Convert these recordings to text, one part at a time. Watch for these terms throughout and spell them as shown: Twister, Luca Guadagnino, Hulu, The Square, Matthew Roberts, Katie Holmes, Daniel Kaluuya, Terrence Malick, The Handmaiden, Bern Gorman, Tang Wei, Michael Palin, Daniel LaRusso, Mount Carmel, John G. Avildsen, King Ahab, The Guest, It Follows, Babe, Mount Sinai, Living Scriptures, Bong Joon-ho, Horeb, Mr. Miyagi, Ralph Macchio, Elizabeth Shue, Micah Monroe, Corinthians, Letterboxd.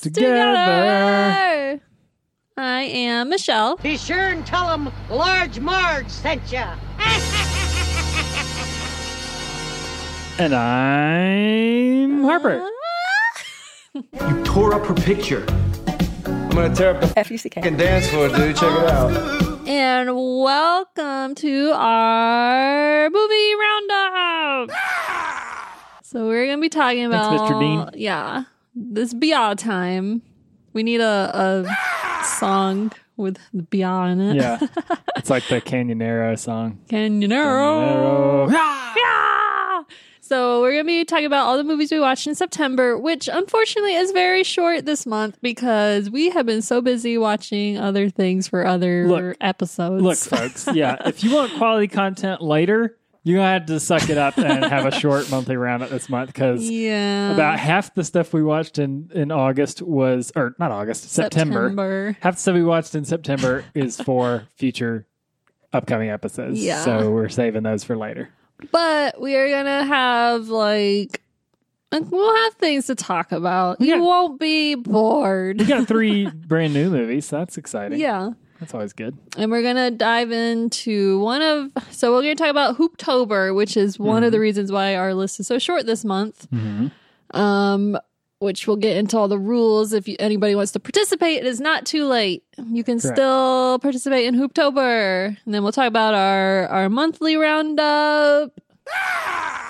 Together. I am Michelle. Be sure and tell them Large Marge sent you. And I'm Harper. You tore up her picture. I'm going to tear up the F-U-C-K and dance for it, dude. Check it out. And welcome to our movie roundup. So we're going to be talking about... Thanks, Mr. Dean. Yeah. This Bia time. We need a song with the Bia in it. Yeah. It's like the Cañonero song. Cañonero. Yeah. Yeah. So we're going to be talking about all the movies we watched in September, which unfortunately is very short this month because we have been so busy watching other things for other episodes. Look, folks. Yeah. If you want quality content later... You had to suck it up and have a short monthly roundup this month because about half the stuff we watched in August was, or not August, September. Half the stuff we watched in September is for future upcoming episodes. Yeah. So we're saving those for later. But we are going to have we'll have things to talk about. You won't be bored. We got 3 brand new movies, so that's exciting. Yeah. That's always good. And we're going to dive into we're going to talk about Hooptober, which is one of the reasons why our list is so short this month, which we'll get into all the rules. If anybody wants to participate, it is not too late. You can still participate in Hooptober. And then we'll talk about our monthly roundup.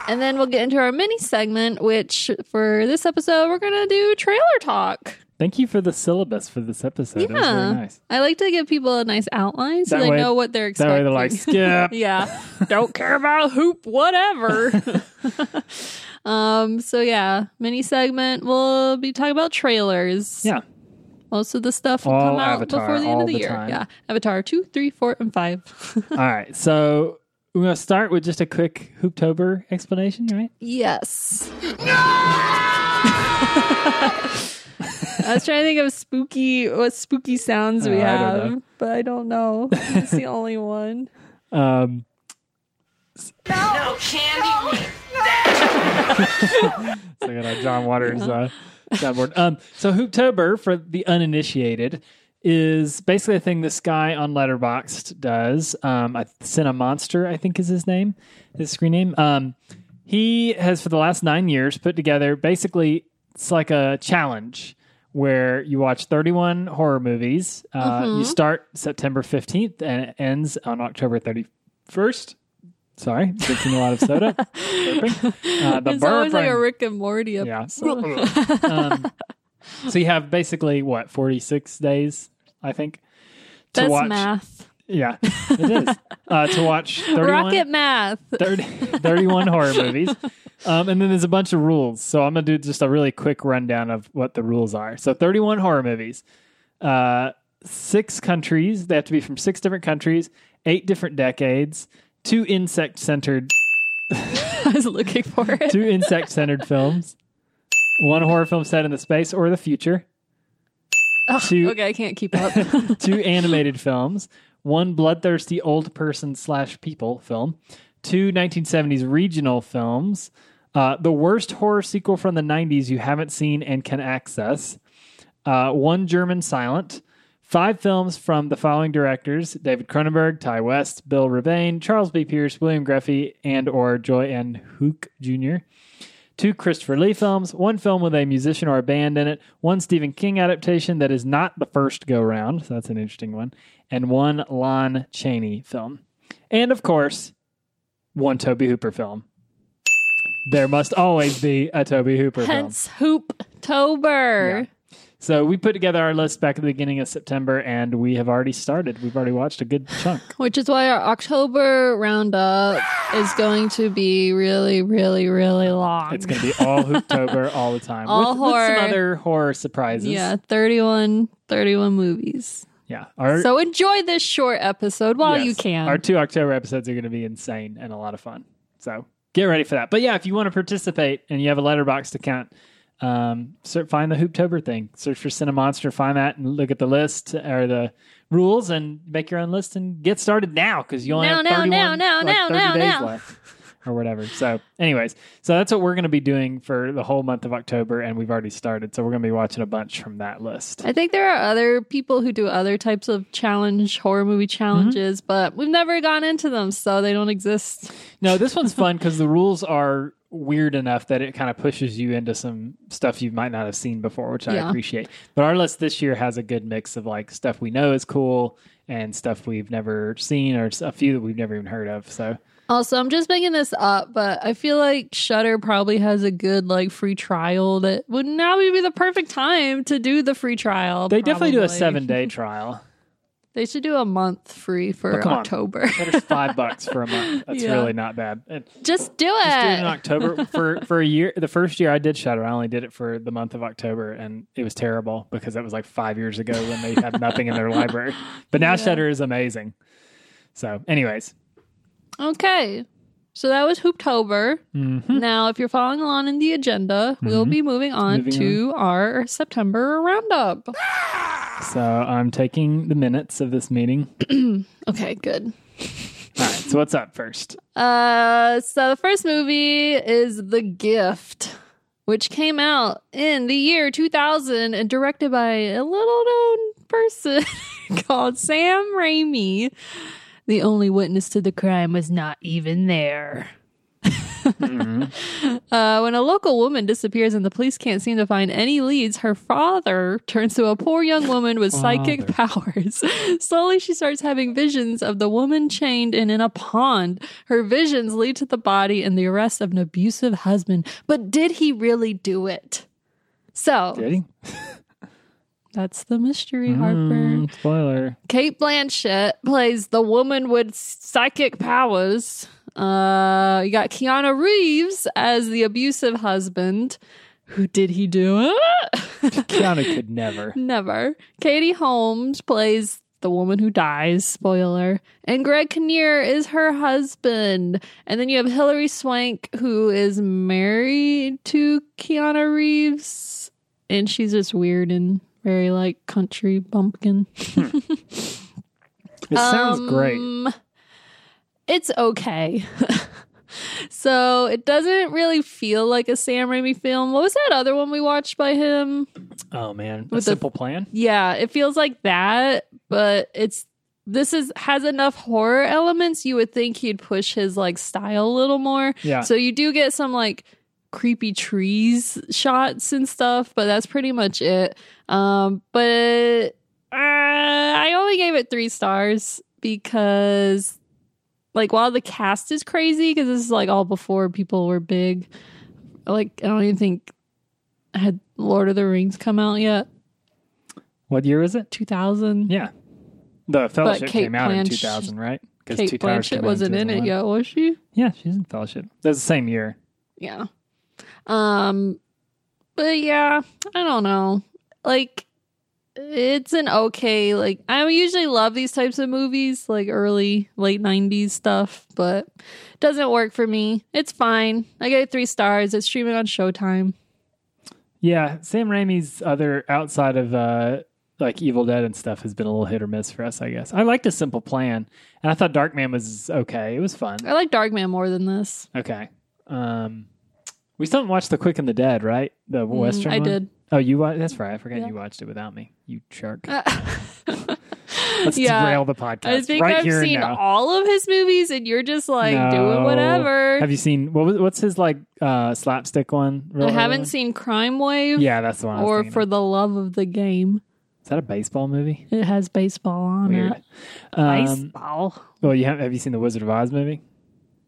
And then we'll get into our mini segment, which for this episode, we're going to do trailer talk. Thank you for the syllabus for this episode. Yeah. That was really nice. I like to give people a nice outline so they know what they're expecting. That way they're like, skip. Yeah. Don't care about hoop, whatever. So yeah, mini segment. We'll be talking about trailers. Yeah. Most of the stuff will come out before the end of the year. Time. Yeah. Avatar 2, 3, 4, and 5. All right. So we're going to start with just a quick Hooptober explanation, right? Yes. No! I was trying to think of spooky sounds we have, but I don't know. It's the only one. No candy. No. So I got John Waters soundboard. So Hooptober, for the uninitiated, is basically a thing this guy on Letterboxd does. Cinemonster, I think, is his name, his screen name. He has for the last 9 years put together basically it's like a challenge where you watch 31 horror movies. You start September 15th and it ends on October 31st. Sorry, drinking a lot of soda. It's always like a Rick and Morty episode. Yeah. So you have basically, 46 days, I think, to watch. Math. Yeah, it is. To watch 31 horror movies. And then there's a bunch of rules. So I'm going to do just a really quick rundown of what the rules are. So 31 horror movies, 6 countries. They have to be from 6 different countries, 8 different decades, 2 insect-centered... I was looking for it. 2 insect-centered films, 1 horror film set in the space or the future. Oh, 2, okay, I can't keep up. 2 animated films, 1 bloodthirsty old person /people film, 2 1970s regional films, the worst horror sequel from the 90s you haven't seen and can access, 1 German silent, 5 films from the following directors: David Cronenberg, Ty West, Bill Rebane, Charles B. Pierce, William Greffey, and/or Joy Ann Huch Jr., 2 Christopher Lee films, 1 film with a musician or a band in it, 1 Stephen King adaptation that is not the first go-round, so that's an interesting one, and 1 Lon Chaney film. And, of course, 1 Tobe Hooper film. There must always be a Tobe Hooper film. Hence Hooptober. Yeah. So we put together our list back at the beginning of September, and we have already started. We've already watched a good chunk. Which is why our October roundup is going to be really, really, really long. It's going to be all Hooptober all the time. All horror. With some other horror surprises. Yeah, 31 movies. Yeah. So enjoy this short episode while you can. Our 2 October episodes are going to be insane and a lot of fun. So get ready for that. But yeah, if you want to participate and you have a Letterboxd account, find the Hooptober thing. Search for Cinemonster, find that, and look at the list or the rules, and make your own list and get started now because you only have 30 days left or whatever. So, anyways, that's what we're going to be doing for the whole month of October, and we've already started. So we're going to be watching a bunch from that list. I think there are other people who do other types of horror movie challenges, but we've never gone into them, so they don't exist. No, this one's fun because the rules are weird enough that it kind of pushes you into some stuff you might not have seen before, which I appreciate. But our list this year has a good mix of like stuff we know is cool and stuff we've never seen, or a few that we've never even heard of. So also, I'm just making this up, but I feel like Shudder probably has a good like free trial that would now be the perfect time to do the free trial. They probably definitely do a 7-day trial. They should do a month free for October. There's $5 for a month. That's really not bad. Just do it. Just do it in October. For a year, the first year I did Shudder, I only did it for the month of October, and it was terrible because that was like 5 years ago when they had nothing in their library. But now Shudder is amazing. So anyways. Okay. So that was Hooptober. Mm-hmm. Now, if you're following along in the agenda, we'll be moving on to our September roundup. So I'm taking the minutes of this meeting. Okay, good. All right, so what's up first? So the first movie is The Gift, which came out in the year 2000 and directed by a little-known person called Sam Raimi. The only witness to the crime was not even there. When a local woman disappears and the police can't seem to find any leads, her father turns to a poor young woman with psychic powers. Slowly, she starts having visions of the woman chained in a pond. Her visions lead to the body and the arrest of an abusive husband. But did he really do it? So, did he? That's the mystery, Harper. Spoiler. Kate Blanchett plays the woman with psychic powers. You got Keanu Reeves as the abusive husband. Who did he do it? Keanu could never. Never. Katie Holmes plays the woman who dies. Spoiler. And Greg Kinnear is her husband. And then you have Hilary Swank, who is married to Keanu Reeves. And she's just weird and very like country bumpkin. It sounds great. It's okay. So it doesn't really feel like a Sam Raimi film. What was that other one we watched by him? Oh, man. A Simple Plan? Yeah, it feels like that, but this has enough horror elements you would think he'd push his like style a little more. Yeah. So you do get some like creepy trees shots and stuff, but that's pretty much it. But I only gave it 3 stars because, like, while the cast is crazy, because this is, like, all before people were big. Like, I don't even think had Lord of the Rings come out yet. What year was it? 2000. Yeah. The Fellowship came out in 2000, right? Because Kate Blanchett wasn't in it yet, was she? Yeah, she's in Fellowship. That's the same year. Yeah. But, yeah, I don't know. Like, it's an okay, like, I usually love these types of movies, like early, late 90s stuff, but it doesn't work for me. It's fine. I gave it 3 stars. It's streaming on Showtime. Yeah, Sam Raimi's other, outside of like Evil Dead and stuff, has been a little hit or miss for us, I guess. I liked A Simple Plan, and I thought Darkman was okay. It was fun. I like Darkman more than this. Okay. We still haven't watched The Quick and the Dead, right? The Western one? I did. Oh, you watched? That's right. I forgot you watched it without me. You jerk. Let's derail the podcast. I think I've seen all of his movies, and you're just like doing whatever. Have you seen what's his like slapstick one? I haven't seen Crime Wave. Yeah, that's the one. Or For the Love of the Game. Is that a baseball movie? It has baseball on it. Baseball. Well, have you seen the Wizard of Oz movie?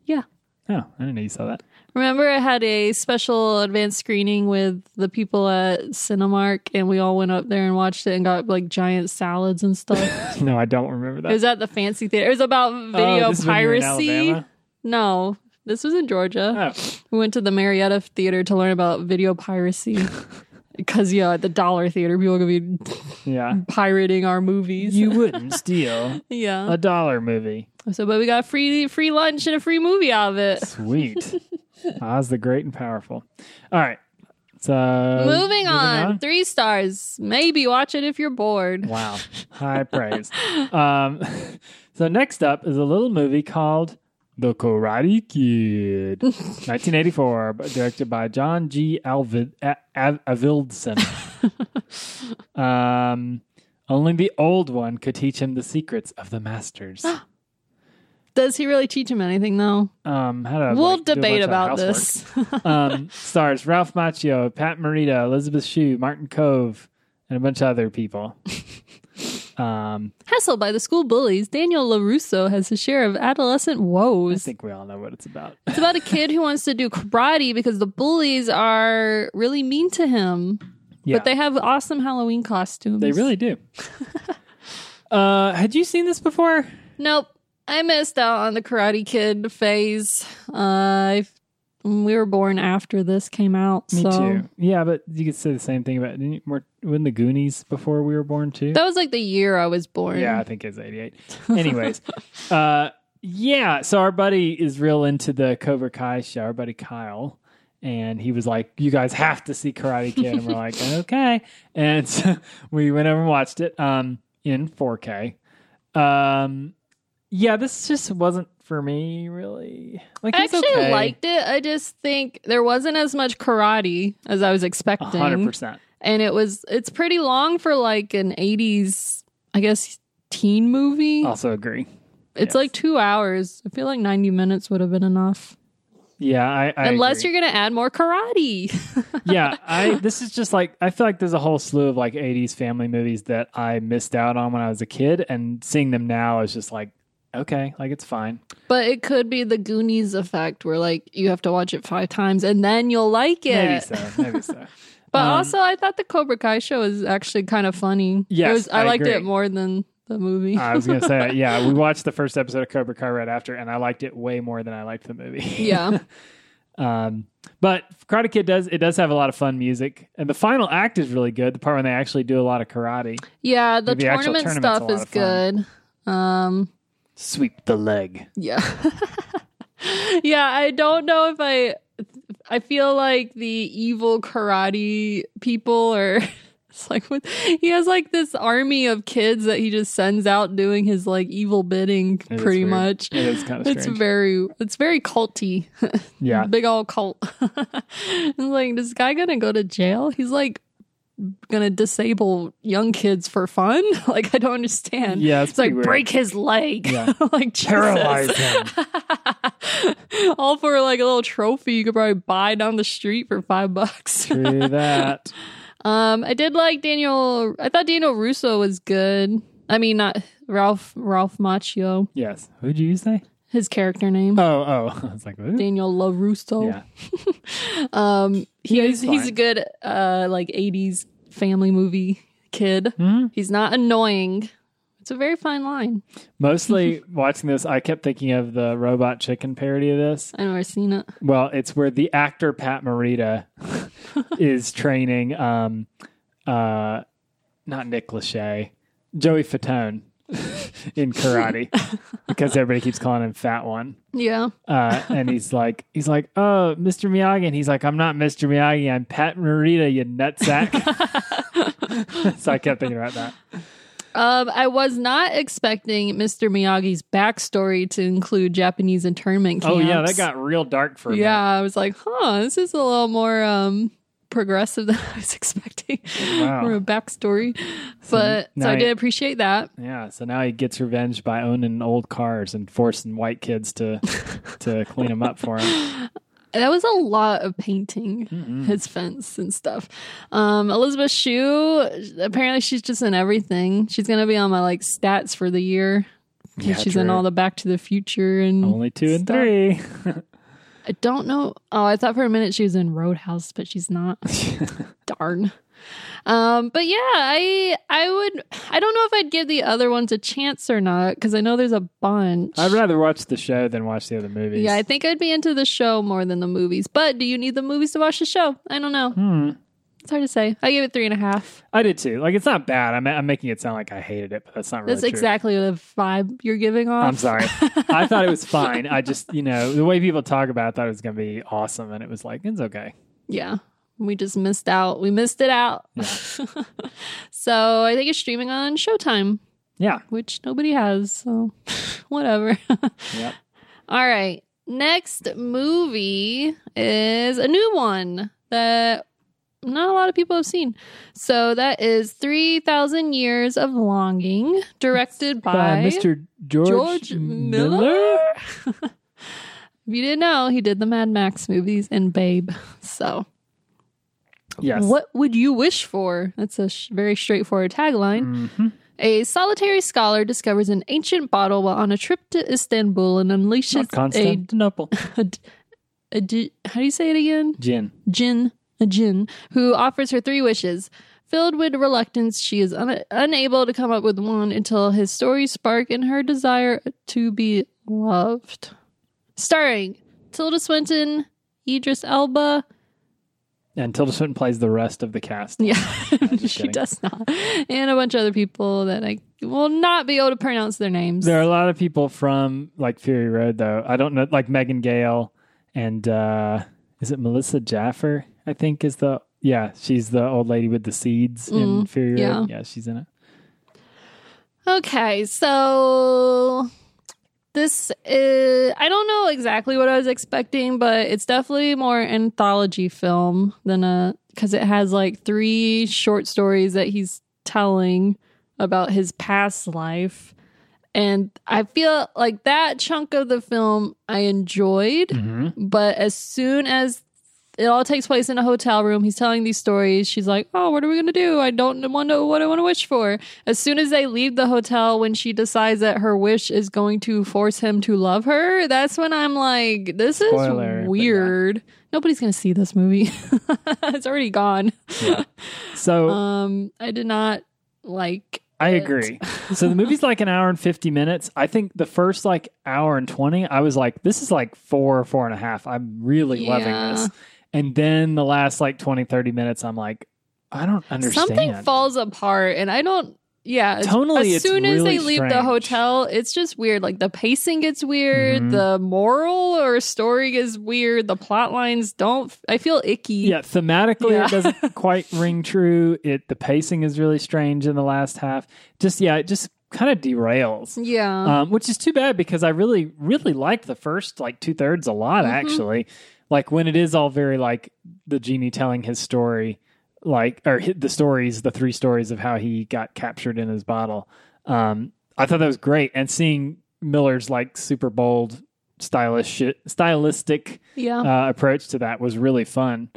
Yeah. Oh, I didn't know you saw that. Remember, I had a special advanced screening with the people at Cinemark, and we all went up there and watched it and got like giant salads and stuff. No, I don't remember that. It was at the fancy theater. It was about video piracy. No, this was in Georgia. Oh. We went to the Marietta Theater to learn about video piracy. Because, yeah, at the dollar theater, people are going to be pirating our movies. You wouldn't steal a dollar movie. So, but we got a free lunch and a free movie out of it. Sweet. Oz the Great and Powerful. All right. So moving on. 3 stars. Maybe watch it if you're bored. Wow. High praise. So next up is a little movie called The Karate Kid, 1984, directed by John G. Avildsen. Only the old one could teach him the secrets of the masters. Does he really teach him anything, though? We'll debate about this. Stars Ralph Macchio, Pat Morita, Elizabeth Shue, Martin Kove, and a bunch of other people. Hassled by the school bullies, Daniel LaRusso has his share of adolescent woes. I think we all know what it's about. It's about a kid who wants to do karate because the bullies are really mean to him. Yeah. But they have awesome Halloween costumes. They really do. Had you seen this before? Nope. I missed out on the Karate Kid phase. We were born after this came out. Me too. Yeah, but you could say the same thing about it. Weren't the Goonies before we were born too? That was like the year I was born. Yeah, I think it was 88. Anyways, so our buddy is real into the Cobra Kai show, our buddy Kyle. And he was like, you guys have to see Karate Kid. And we're like, okay. And so we went over and watched it in 4K. Yeah, this just wasn't for me, really. Like, I actually liked it. I just think there wasn't as much karate as I was expecting. 100%. And it's pretty long for like an 80s, I guess, teen movie. Also agree. It's like 2 hours. I feel like 90 minutes would have been enough. Yeah, I unless agree. You're going to add more karate. Yeah, this is just like, I feel like there's a whole slew of like 80s family movies that I missed out on when I was a kid. And seeing them now is just like, okay, like it's fine. But it could be the Goonies effect where like you have to watch it 5 times and then you'll like it. Maybe so. But also I thought the Cobra Kai show was actually kind of funny. Yes, I liked it more than the movie. I was going to say, yeah, we watched the first episode of Cobra Kai right after and I liked it way more than I liked the movie. Yeah. But Karate Kid does have a lot of fun music, and the final act is really good. The part when they actually do a lot of karate. Yeah, the tournament stuff is good. Sweep the leg. Yeah. Yeah, I don't know if I feel like the evil karate people are... It's like he has like this army of kids that he just sends out doing his like evil bidding pretty much. It is kind of strange. It's very culty. Yeah. Big old cult. It's like, this guy gonna go to jail? He's like gonna disable young kids for fun? Like, I don't understand. Yeah, it's like weird. Break his leg. Yeah. Like, Jesus. Paralyze him. All for like a little trophy you could probably buy down the street for $5. True that. I did like Daniel. I thought Daniel Russo was good. I mean, not Ralph Macchio. Yes. Who did you say? His character name. Oh. I was like, who? Daniel LaRusso. Yeah. He's a good like 80s family movie kid. Mm-hmm. He's not annoying. It's a very fine line. Mostly watching this, I kept thinking of the Robot Chicken parody of this. I've never seen it. Well, it's where the actor Pat Morita is training not Nick Lachey, Joey Fatone in karate because everybody keeps calling him Fat One. Yeah. And he's like, oh, Mr. Miyagi. And he's like, I'm not Mr. Miyagi. I'm Pat Morita, you nutsack. So I kept thinking about that. I was not expecting Mr. Miyagi's backstory to include Japanese internment camps. Oh, yeah, that got real dark for me. Yeah, I was like, this is a little more progressive than I was expecting for a backstory. But so I did appreciate that. Yeah, so now he gets revenge by owning old cars and forcing white kids to clean them up for him. That was a lot of painting, his fence and stuff. Elizabeth Shue, apparently she's just in everything. She's going to be on my like stats for the year. Yeah, she's in all the Back to the Future and only 2 and 3. I don't know. Oh, I thought for a minute she was in Roadhouse, but she's not. Darn. But yeah, I don't know if I'd give the other ones a chance or not, because I know there's a bunch. I'd rather watch the show than watch the other movies. Yeah, I think I'd be into the show more than the movies. But do you need the movies to watch the show? I don't know. It's hard to say. I gave it 3.5. I did too. Like, it's not bad. I'm making it sound like I hated it, but that's not really true. That's exactly the vibe you're giving off. I'm sorry. I thought it was fine. I just, the way people talk about it, I thought it was going to be awesome, and it was like, it's okay. Yeah. We just missed out. We missed it out. Yeah. So I think it's streaming on Showtime. Yeah. Which nobody has, so whatever. Yep. All right. Next movie is a new one that not a lot of people have seen. So that is 3,000 Years of Longing, directed by Mr. George Miller? If you didn't know, he did the Mad Max movies and Babe. So yes. What would you wish for? That's a very straightforward tagline. Mm-hmm. A solitary scholar discovers an ancient bottle while on a trip to Istanbul and unleashes how do you say it again? Jinn, who offers her 3 wishes. Filled with reluctance, she is unable to come up with one until his story sparks in her desire to be loved. Starring Tilda Swinton, Idris Elba. And Tilda Swinton plays the rest of the cast. Yeah, she does not. And a bunch of other people that I will not be able to pronounce their names. There are a lot of people from, like, Fury Road, though. I don't know, like Megan Gale and is it Melissa Jaffer, I think is the... Yeah, she's the old lady with the seeds in Fury Road. Yeah, she's in it. Okay, so... This is, I don't know exactly what I was expecting, but it's definitely more anthology film than because it has like 3 short stories that he's telling about his past life. And I feel like that chunk of the film I enjoyed, but as soon as it all takes place in a hotel room, he's telling these stories. She's like, oh, what are we going to do? I don't want to know what I want to wish for. As soon as they leave the hotel, when she decides that her wish is going to force him to love her, that's when I'm like, this is weird. Nobody's going to see this movie. It's already gone. Yeah. So I did not like it. Agree. So the movie's like an hour and 50 minutes. I think the first like hour and 20, I was like, this is like 4.5. I'm really loving this. And then the last like 20, 30 minutes, I'm like, I don't understand. Something falls apart and I don't, Totally, as soon as they leave the hotel, it's just weird. Like the pacing gets weird. The moral or story is weird. The plot lines don't, I feel icky. Yeah, thematically it doesn't quite ring true. The pacing is really strange in the last half. It just kind of derails. Yeah. Which is too bad because I really, really liked the first like 2/3 a lot actually. Like when it is all very like the genie telling his story, like, or the 3 stories of how he got captured in his bottle. I thought that was great. And seeing Miller's like super bold, stylistic approach to that was really fun.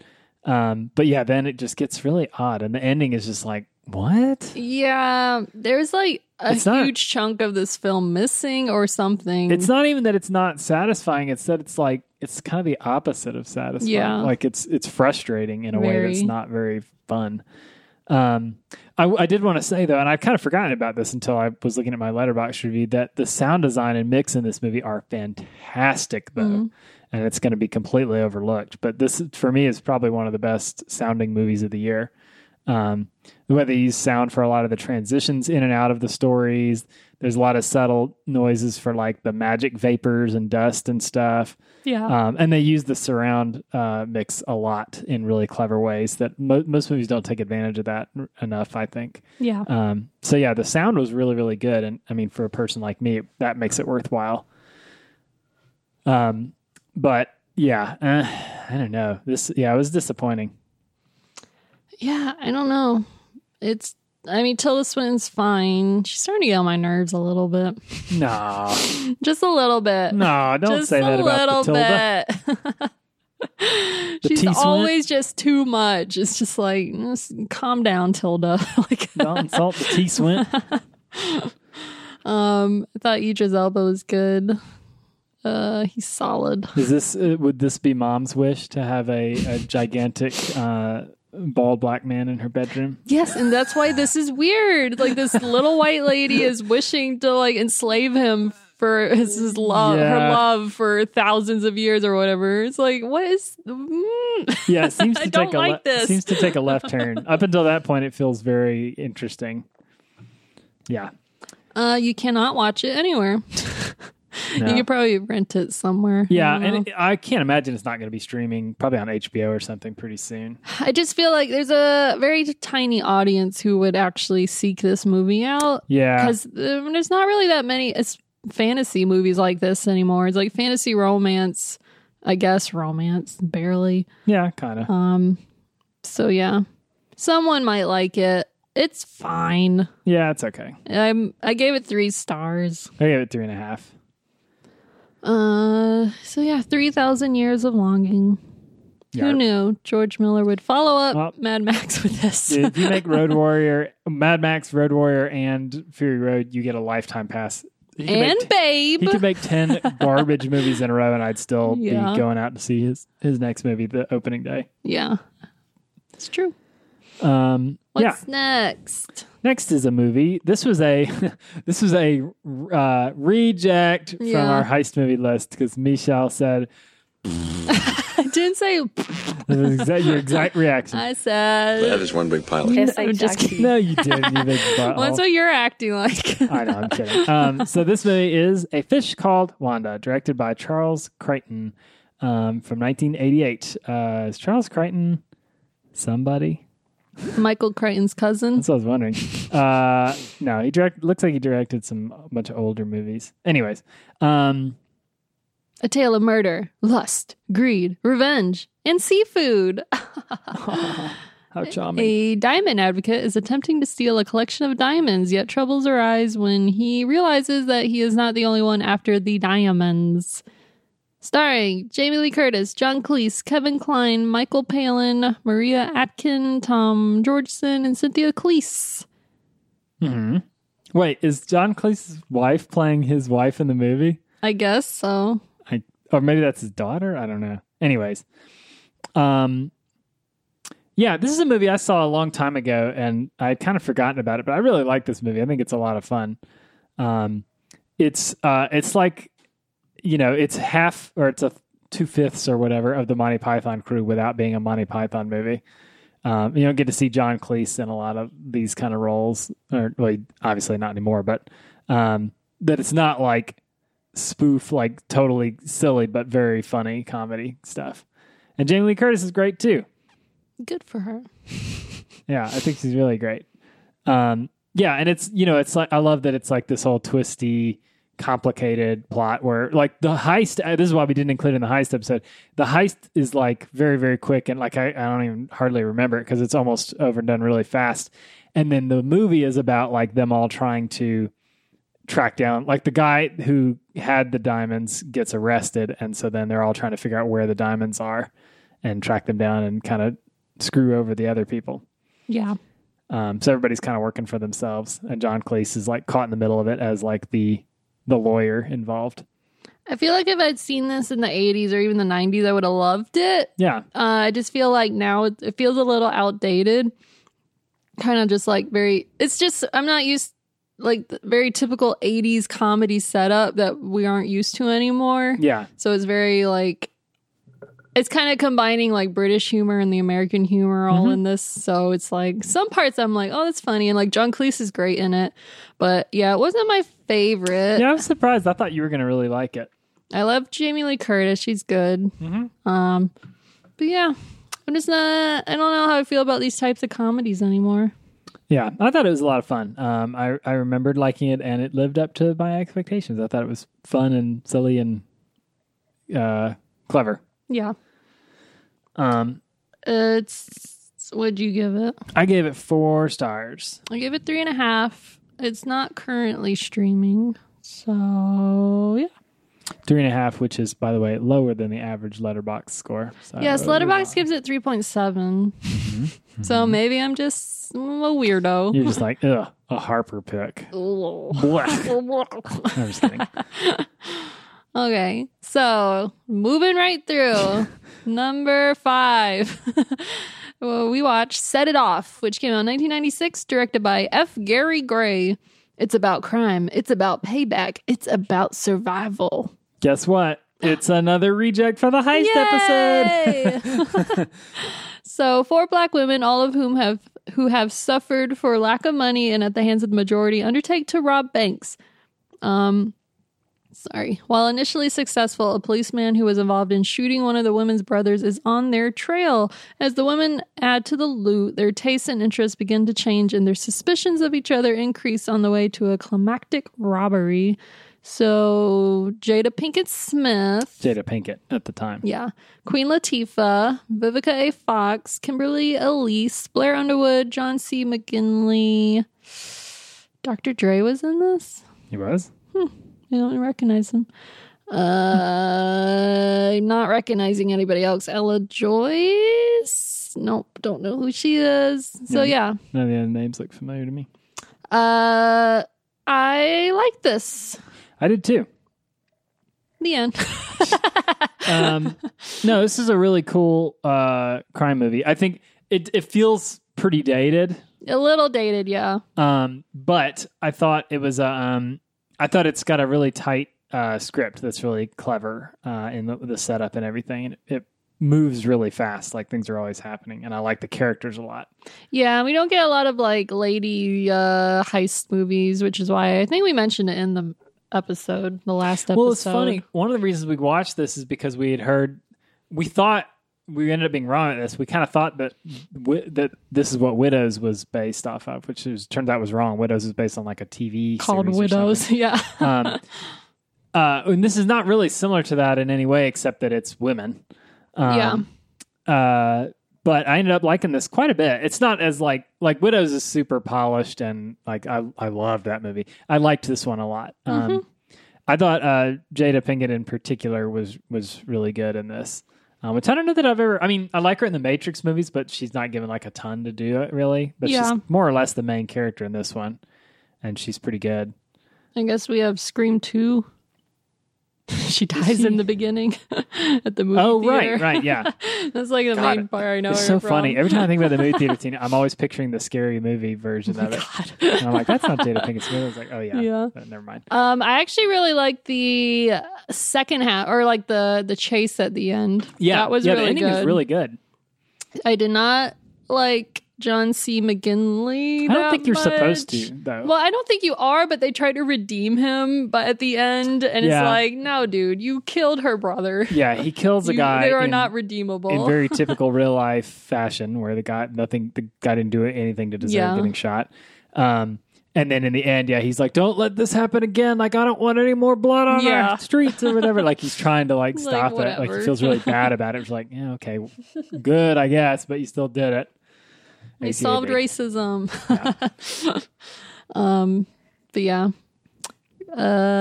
But yeah, then it just gets really odd. And the ending is just like, what? Yeah, there's like huge chunk of this film missing or something. It's not even that it's not satisfying. It's that it's like, it's kind of the opposite of satisfying. Yeah. Like it's frustrating in a way that's not very fun. I did want to say though, and I've kind of forgotten about this until I was looking at my Letterboxd review, that the sound design and mix in this movie are fantastic though. And it's going to be completely overlooked, but this for me is probably one of the best sounding movies of the year. The way they use sound for a lot of the transitions in and out of the stories. There's a lot of subtle noises for like the magic vapors and dust and stuff. Yeah. And they use the surround mix a lot in really clever ways that most movies don't take advantage of that enough, I think. Yeah. So yeah, the sound was really, really good. And I mean, for a person like me, that makes it worthwhile. But yeah, I don't know. It was disappointing. Yeah, I don't know. Tilda Swinton's fine. She's starting to get on my nerves a little bit. No. Just a little bit. No, don't say that about the Tilda. She's always just too much. It's just like, calm down, Tilda. Like, don't insult the T-Swint. I thought Idris Elba was good. He's solid. Is this would this be Mom's wish to have a gigantic bald black man in her bedroom? Yes, and that's why this is weird. Like, this little white lady is wishing to like enslave him for his love, her love for thousands of years or whatever. It's like, what is? Yeah, it seems to seems to take a left turn. Up until that point, it feels very interesting. Yeah, you cannot watch it anywhere. No. You could probably rent it somewhere. Yeah, and I can't imagine it's not going to be streaming, probably on HBO or something pretty soon. I just feel like there's a very tiny audience who would actually seek this movie out. Yeah. Because there's not really that many fantasy movies like this anymore. It's like fantasy romance, I guess. Romance, barely. Yeah, kind of. So, yeah. Someone might like it. It's fine. Yeah, it's okay. I gave it 3 stars. I gave it 3.5. So yeah, 3,000 Years of Longing. Yarp. Who knew George Miller would follow up Mad Max with this? If you make Mad Max, Road Warrior, and Fury Road, you get a lifetime pass. Babe. He could make 10 garbage movies in a row, and I'd still be going out to see his next movie the opening day. Yeah, it's true. What's next? Next is a movie. This was a reject from our heist movie list because Michelle said, I didn't say. Your exact reaction. I said, that is one big pile. Yes, I'm just kidding. No, you didn't. You big butthole. Well, that's what you're acting like. I know, I'm kidding. So this movie is A Fish Called Wanda, directed by Charles Crichton from 1988. Is Charles Crichton somebody? Michael Crichton's cousin. That's what I was wondering. No, looks like he directed a bunch of older movies. Anyways, A Tale of Murder, Lust, Greed, Revenge, and Seafood. Oh, how charming. A diamond advocate is attempting to steal a collection of diamonds, yet troubles arise when he realizes that he is not the only one after the diamonds. Starring Jamie Lee Curtis, John Cleese, Kevin Kline, Michael Palin, Maria Atkin, Tom Georgeson, and Cynthia Cleese. Mm-hmm. Wait, is John Cleese's wife playing his wife in the movie? I guess so. Or maybe that's his daughter? I don't know. Anyways. Yeah, this is a movie I saw a long time ago, and I had kind of forgotten about it, but I really like this movie. I think it's a lot of fun. It's like... You know, it's half or it's a 2/5 or whatever of the Monty Python crew without being a Monty Python movie. You don't get to see John Cleese in a lot of these kind of roles, or well, obviously not anymore, but that it's not like spoof, like totally silly, but very funny comedy stuff. And Jamie Lee Curtis is great too. Good for her. Yeah, I think she's really great. Yeah, and it's, you know, it's like, I love that it's like this whole twisty, complicated plot where like the heist, this is why we didn't include in the heist episode. The heist is like very, very quick. And like, I don't even hardly remember it because it's almost overdone really fast. And then the movie is about like them all trying to track down, like the guy who had the diamonds gets arrested. And so then they're all trying to figure out where the diamonds are and track them down and kind of screw over the other people. Yeah. So everybody's kind of working for themselves. And John Cleese is like caught in the middle of it as like the lawyer involved. I feel like if I'd seen this in the 80s or even the 90s, I would have loved it. Yeah. I just feel like now it feels a little outdated. Kind of just like I'm not used like the very typical 80s comedy setup that we aren't used to anymore. Yeah. So it's very like, it's kind of combining like British humor and the American humor all in this. So it's like some parts I'm like, oh, that's funny. And like John Cleese is great in it. But yeah, it wasn't my favorite. Yeah, I was surprised. I thought you were going to really like it. I love Jamie Lee Curtis. She's good. Mm-hmm. But yeah, I don't know how I feel about these types of comedies anymore. Yeah, I thought it was a lot of fun. I remembered liking it and it lived up to my expectations. I thought it was fun and silly and clever. Yeah. What'd you give it? I gave it 4 stars. I gave it 3.5. It's not currently streaming, so yeah. 3.5, which is, by the way, lower than the average Letterboxd score. So yes, Letterboxd gives it 3.7. Mm-hmm. So maybe I'm just a weirdo. You're just like, ugh, a Harper pick. I'm just kidding. Okay, so moving right through. Number 5. Well, we watched Set It Off, which came out in 1996, directed by F. Gary Gray. It's about crime. It's about payback. It's about survival. Guess what? It's another reject for the heist episode. So 4 black women, all of whom have suffered for lack of money and at the hands of the majority, undertake to rob banks. While initially successful, a policeman who was involved in shooting one of the women's brothers is on their trail. As the women add to the loot, their tastes and interests begin to change, and their suspicions of each other increase on the way to a climactic robbery. So, Jada Pinkett Smith at the time. Yeah. Queen Latifah, Vivica A. Fox, Kimberly Elise, Blair Underwood, John C. McGinley. Dr. Dre was in this? He was? I don't recognize him. I'm not recognizing anybody else. Ella Joyce? Nope, don't know who she is. So, yeah. None of the other names look familiar to me. I like this. I did too. The end. No, this is a really cool crime movie. I think it feels pretty dated. A little dated, yeah. But I thought it was I thought it's got a really tight script that's really clever in the setup and everything. And it moves really fast. Like, things are always happening. And I like the characters a lot. Yeah, we don't get a lot of, like, lady heist movies, which is why I think we mentioned it in the last episode. Well, it's funny. One of the reasons we watched this is because we thought, we ended up being wrong at this. We kind of thought that this is what Widows was based off of, which turns out was wrong. Widows is based on like a TV called series Widows. Yeah. And this is not really similar to that in any way, except that it's women. But I ended up liking this quite a bit. It's not as like Widows is super polished and like, I loved that movie. I liked this one a lot. I thought, Jada Pinkett in particular was really good in this. Which I don't know that I've ever... I mean, I like her in the Matrix movies, but she's not given like a ton to do it, really. But she's more or less the main character in this one. And she's pretty good. I guess we have Scream 2. She dies in the beginning at the movie theater. Right, yeah. That's like the main part I know. It's so funny. Every time I think about the movie theater scene, I'm always picturing the Scary Movie version of it. God. And I'm like, that's not Jada Pinkett's movie. I was like, oh yeah. But never mind. I actually really like the second half, or like the chase at the end. Yeah, that was really good. The ending was really good. I did not like John C. McGinley. I don't think you're supposed to, though. Well, I don't think you are, but they try to redeem him, but at the end, and it's like, no, dude, you killed her brother. Yeah, he kills a guy. They are not redeemable. In very typical real life fashion, where the guy didn't do anything to deserve getting shot. And then in the end, he's like, don't let this happen again. Like, I don't want any more blood on our streets or whatever. Like, he's trying to, like, stop it. Like, he feels really bad about it. It's like, yeah, okay, good, I guess, but you still did it. They solved racism. Yeah. But yeah.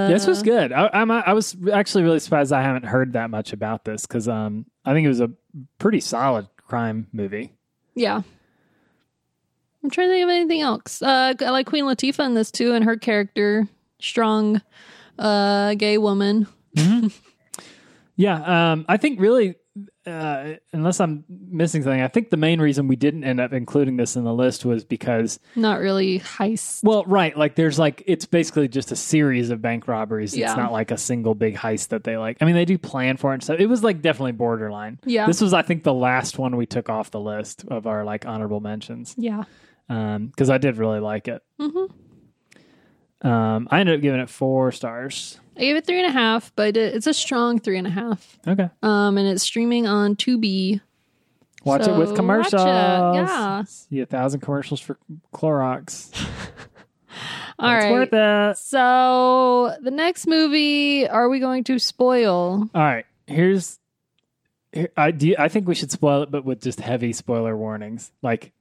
This was good. I was actually really surprised I haven't heard that much about this, because I think it was a pretty solid crime movie. Yeah. I'm trying to think of anything else. I like Queen Latifah in this too, and her character, strong gay woman. Mm-hmm. Yeah. I think really... unless I'm missing something, I think the main reason we didn't end up including this in the list was because... Not really heist. Well, right. Like, there's like... It's basically just a series of bank robberies. Yeah. It's not like a single big heist that they like... I mean, they do plan for it and stuff. It was like definitely borderline. Yeah. This was, I think, the last one we took off the list of our like honorable mentions. Yeah. Because I did really like it. Mm-hmm. I ended up giving it 4 stars. I gave it 3.5, but it's a strong 3.5. Okay. And it's streaming on Tubi. Watch it with commercials. Watch it. Yeah. See 1,000 commercials for Clorox. All right. It's worth it. So the next movie, are we going to spoil? All right. I think we should spoil it, but with just heavy spoiler warnings. Like,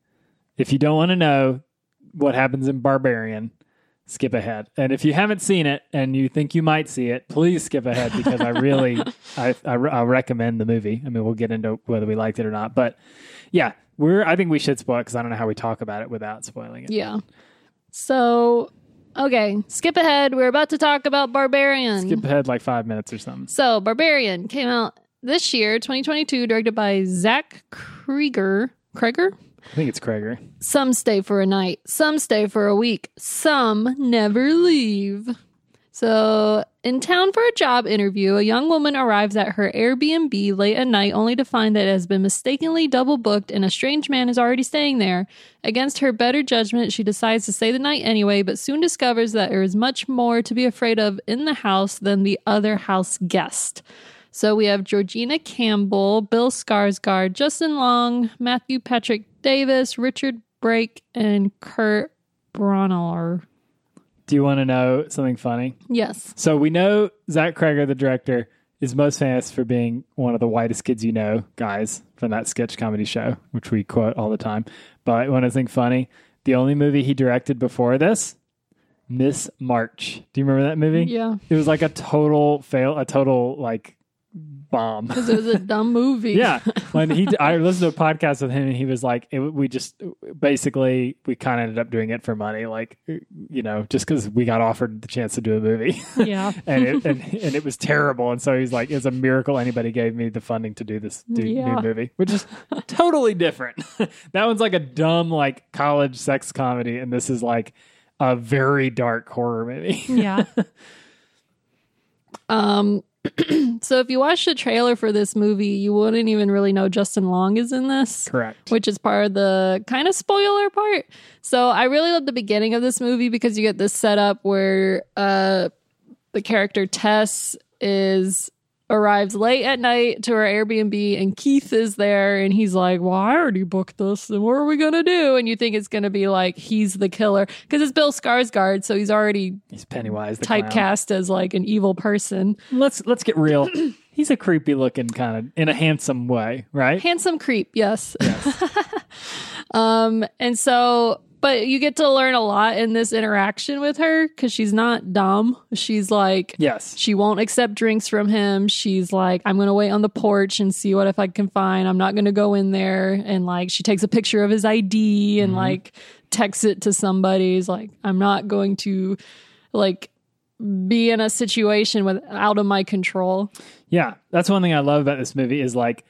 if you don't want to know what happens in Barbarian, skip ahead. And if you haven't seen it and you think you might see it, please skip ahead, because I really, I recommend the movie. I mean, we'll get into whether we liked it or not, but yeah, I think we should spoil it, because I don't know how we talk about it without spoiling it. Yeah. So Okay, skip ahead. We're about to talk about Barbarian. Skip ahead like 5 minutes or something. So Barbarian came out this year, 2022, directed by Zach Cregger. Cregger? I think it's Cregger. Some stay for a night. Some stay for a week. Some never leave. So, in town for a job interview, a young woman arrives at her Airbnb late at night only to find that it has been mistakenly double booked and a strange man is already staying there. Against her better judgment, she decides to stay the night anyway, but soon discovers that there is much more to be afraid of in the house than the other house guest. So, we have Georgina Campbell, Bill Skarsgård, Justin Long, Matthew Patrick Davis, Richard Brake, and Kurt Braunohler. Do you want to know something funny? Yes. So we know Zach Cregger, the director, is most famous for being one of the whitest kids you know guys from that sketch comedy show, which we quote all the time. But when I think funny, the only movie he directed before this, Miss March. Do you remember that movie? Yeah. It was like a total fail, a total like bomb. Because it was a dumb movie. Yeah. When I listened to a podcast with him and he was like, we kind of ended up doing it for money. Like, you know, just because we got offered the chance to do a movie. Yeah. and it was terrible. And so he's like, it's a miracle anybody gave me the funding to do this new movie, which is totally different. That one's like a dumb, like college sex comedy. And this is like a very dark horror movie. Yeah. So if you watch the trailer for this movie, you wouldn't even really know Justin Long is in this. Correct. Which is part of the kind of spoiler part. So I really love the beginning of this movie because you get this setup where the character Tess arrives late at night to her Airbnb and Keith is there and he's like, well, I already booked this and what are we going to do? And you think it's going to be like, he's the killer because it's Bill Skarsgård. So he's Pennywise, the typecast clown, as like an evil person. Let's get real. He's a creepy looking kind of, in a handsome way, right? Handsome creep. Yes. And so, but you get to learn a lot in this interaction with her because she's not dumb. She's like, yes, she won't accept drinks from him. She's like, I'm going to wait on the porch and see what if I can find. I'm not going to go in there. And like, she takes a picture of his ID and like texts it to somebody. He's like, I'm not going to like be in a situation out of my control. Yeah. That's one thing I love about this movie is like,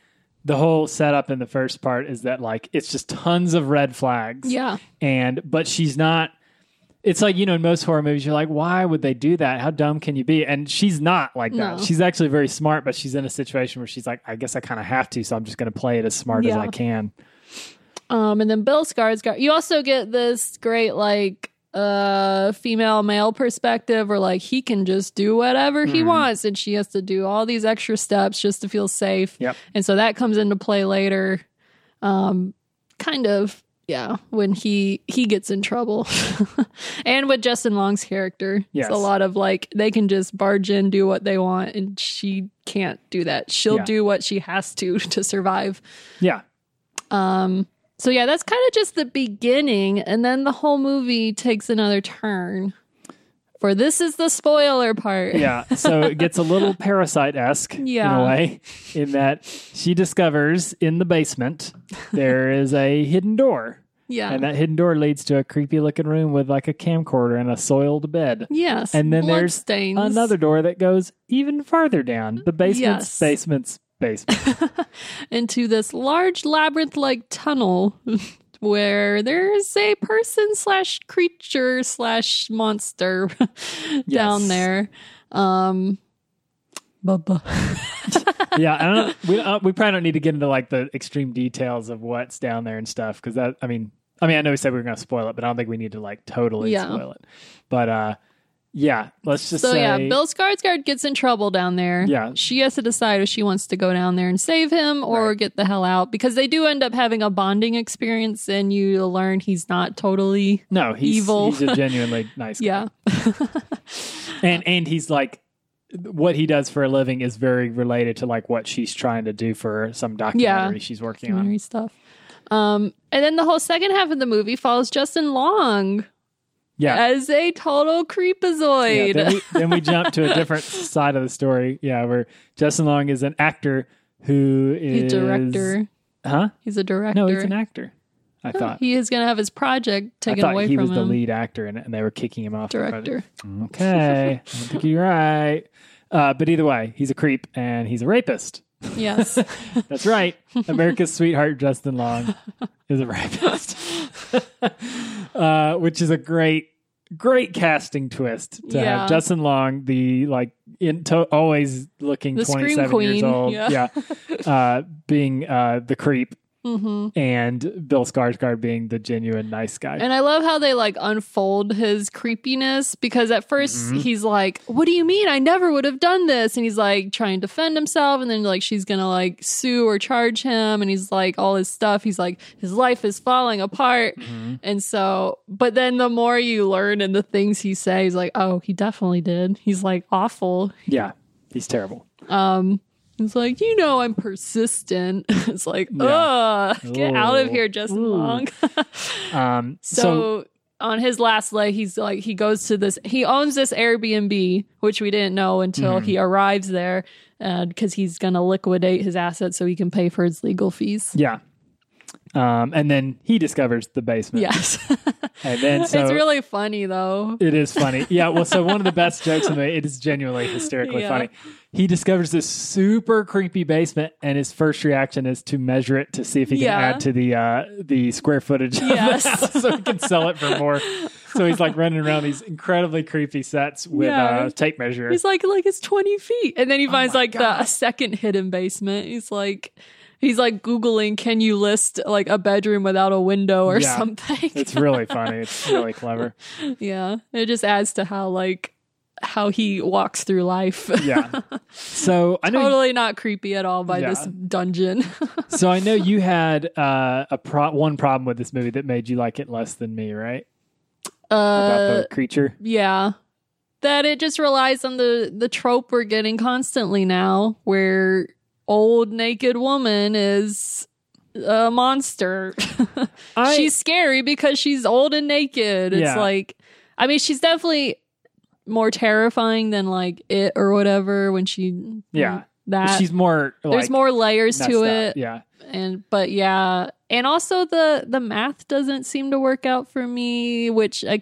the whole setup in the first part is that like it's just tons of red flags. Yeah. But she's not, it's like, you know, in most horror movies you're like, why would they do that? How dumb can you be? And she's not like that. No. She's actually very smart, but she's in a situation where she's like, I guess I kind of have to, so I'm just going to play it as smart as I can. And then Bill Skarsgård, you also get this great like female male perspective where like he can just do whatever he wants and she has to do all these extra steps just to feel safe. Yep. And so that comes into play later when he gets in trouble and with Justin Long's character. Yes. It's a lot of like they can just barge in, do what they want, and she can't do that. She'll do what she has to survive. So yeah, that's kind of just the beginning, and then the whole movie takes another turn. For this is the spoiler part. Yeah, so it gets a little Parasite-esque in a way, in that she discovers in the basement there is a hidden door. Yeah. And that hidden door leads to a creepy looking room with like a camcorder and a soiled bed. Yes. And then there's stains. Another door that goes even farther down. The basement's basement. Into this large labyrinth-like tunnel where there's a person / creature / monster down there. Bubba. Yeah, I don't. We probably don't need to get into like the extreme details of what's down there and stuff because that. I mean, I know we said we were going to spoil it, but I don't think we need to like totally spoil it. But yeah, let's just say... So yeah, Bill Skarsgård gets in trouble down there. Yeah. She has to decide if she wants to go down there and save him or get the hell out. Because they do end up having a bonding experience and you learn he's not totally evil. He's a genuinely nice guy. Yeah. and he's like... what he does for a living is very related to like what she's trying to do for some documentary she's working on. Stuff. And then the whole second half of the movie follows Justin Long... Yeah, as a total creepazoid. Yeah, then we jump to a different side of the story. Yeah, where Justin Long is an actor who is... He's a director. Huh? He's a director. No, he's an actor. I thought he is going to have his project taken away from him. I thought he was the lead actor, and they were kicking him off. Director. Okay. I think you're right. But either way, he's a creep and he's a rapist. Yes. That's right. America's sweetheart, Justin Long, is a rapist. Which is a great casting twist to have Justin Long, the always looking the 27 years old, being the creep, and Bill Skarsgård being the genuine nice guy. And I love how they unfold his creepiness, because at first he's like, "What do you mean? I never would have done this," and he's trying to defend himself, and then she's gonna sue or charge him, and he's all his stuff. He's his life is falling apart, and so. But then the more you learn and the things he says, "Oh, he definitely did. He's awful. Yeah, he's terrible." It's I'm persistent. It's get out of here, Justin Long. So on his last leg, he's he goes to this, he owns this Airbnb, which we didn't know until he arrives there, because he's going to liquidate his assets so he can pay for his legal fees. Yeah. And then he discovers the basement. Yes. And then it's really funny, though. It is funny. Yeah. Well, so one of the best jokes in the movie, it is genuinely hysterically funny. He discovers this super creepy basement, and his first reaction is to measure it to see if he can add to the square footage of the house so he can sell it for more. So he's running around these incredibly creepy sets with a tape measure. He's it's 20 feet. And then he finds a second hidden basement. He's Googling, can you list a bedroom without a window or something? It's really funny. It's really clever. Yeah. It just adds to how he walks through life. Yeah. So I know totally not creepy at all by this dungeon. So I know you had one problem with this movie that made you like it less than me, right? About the creature? Yeah. That it just relies on the trope we're getting constantly now, where old naked woman is a monster. She's scary because she's old and naked. It's she's definitely more terrifying than it or whatever when she she's more there's more layers to it. And also the math doesn't seem to work out for me, which I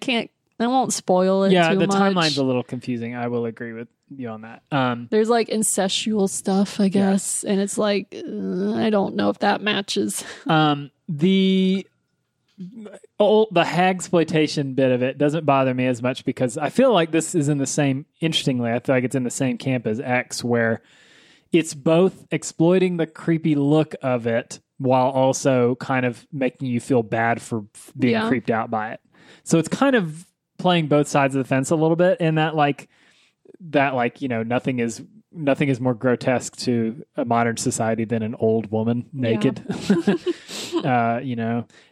won't spoil it too much. Yeah, the timeline's a little confusing. I will agree with you on that. There's incestual stuff, I guess, and it's I don't know if that matches. The hagsploitation bit of it doesn't bother me as much, because I feel this is in the same. Interestingly, I feel it's in the same camp as X, where it's both exploiting the creepy look of it while also kind of making you feel bad for being creeped out by it. So it's kind of playing both sides of the fence a little bit, in that nothing is more grotesque to a modern society than an old woman naked.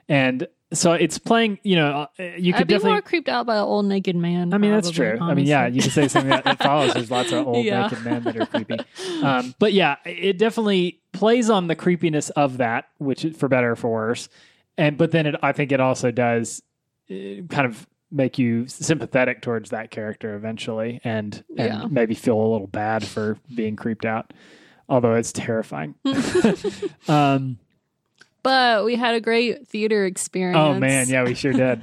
And so it's playing, you could definitely be more creeped out by an old naked man. I mean, probably, that's true. Honestly. I mean, you could say something that follows. There's lots of old naked men that are creepy. But it definitely plays on the creepiness of that, which for better or for worse. But then I think it also does kind of make you sympathetic towards that character eventually, and maybe feel a little bad for being creeped out, although it's terrifying. But we had a great theater experience. Oh man, yeah, we sure did.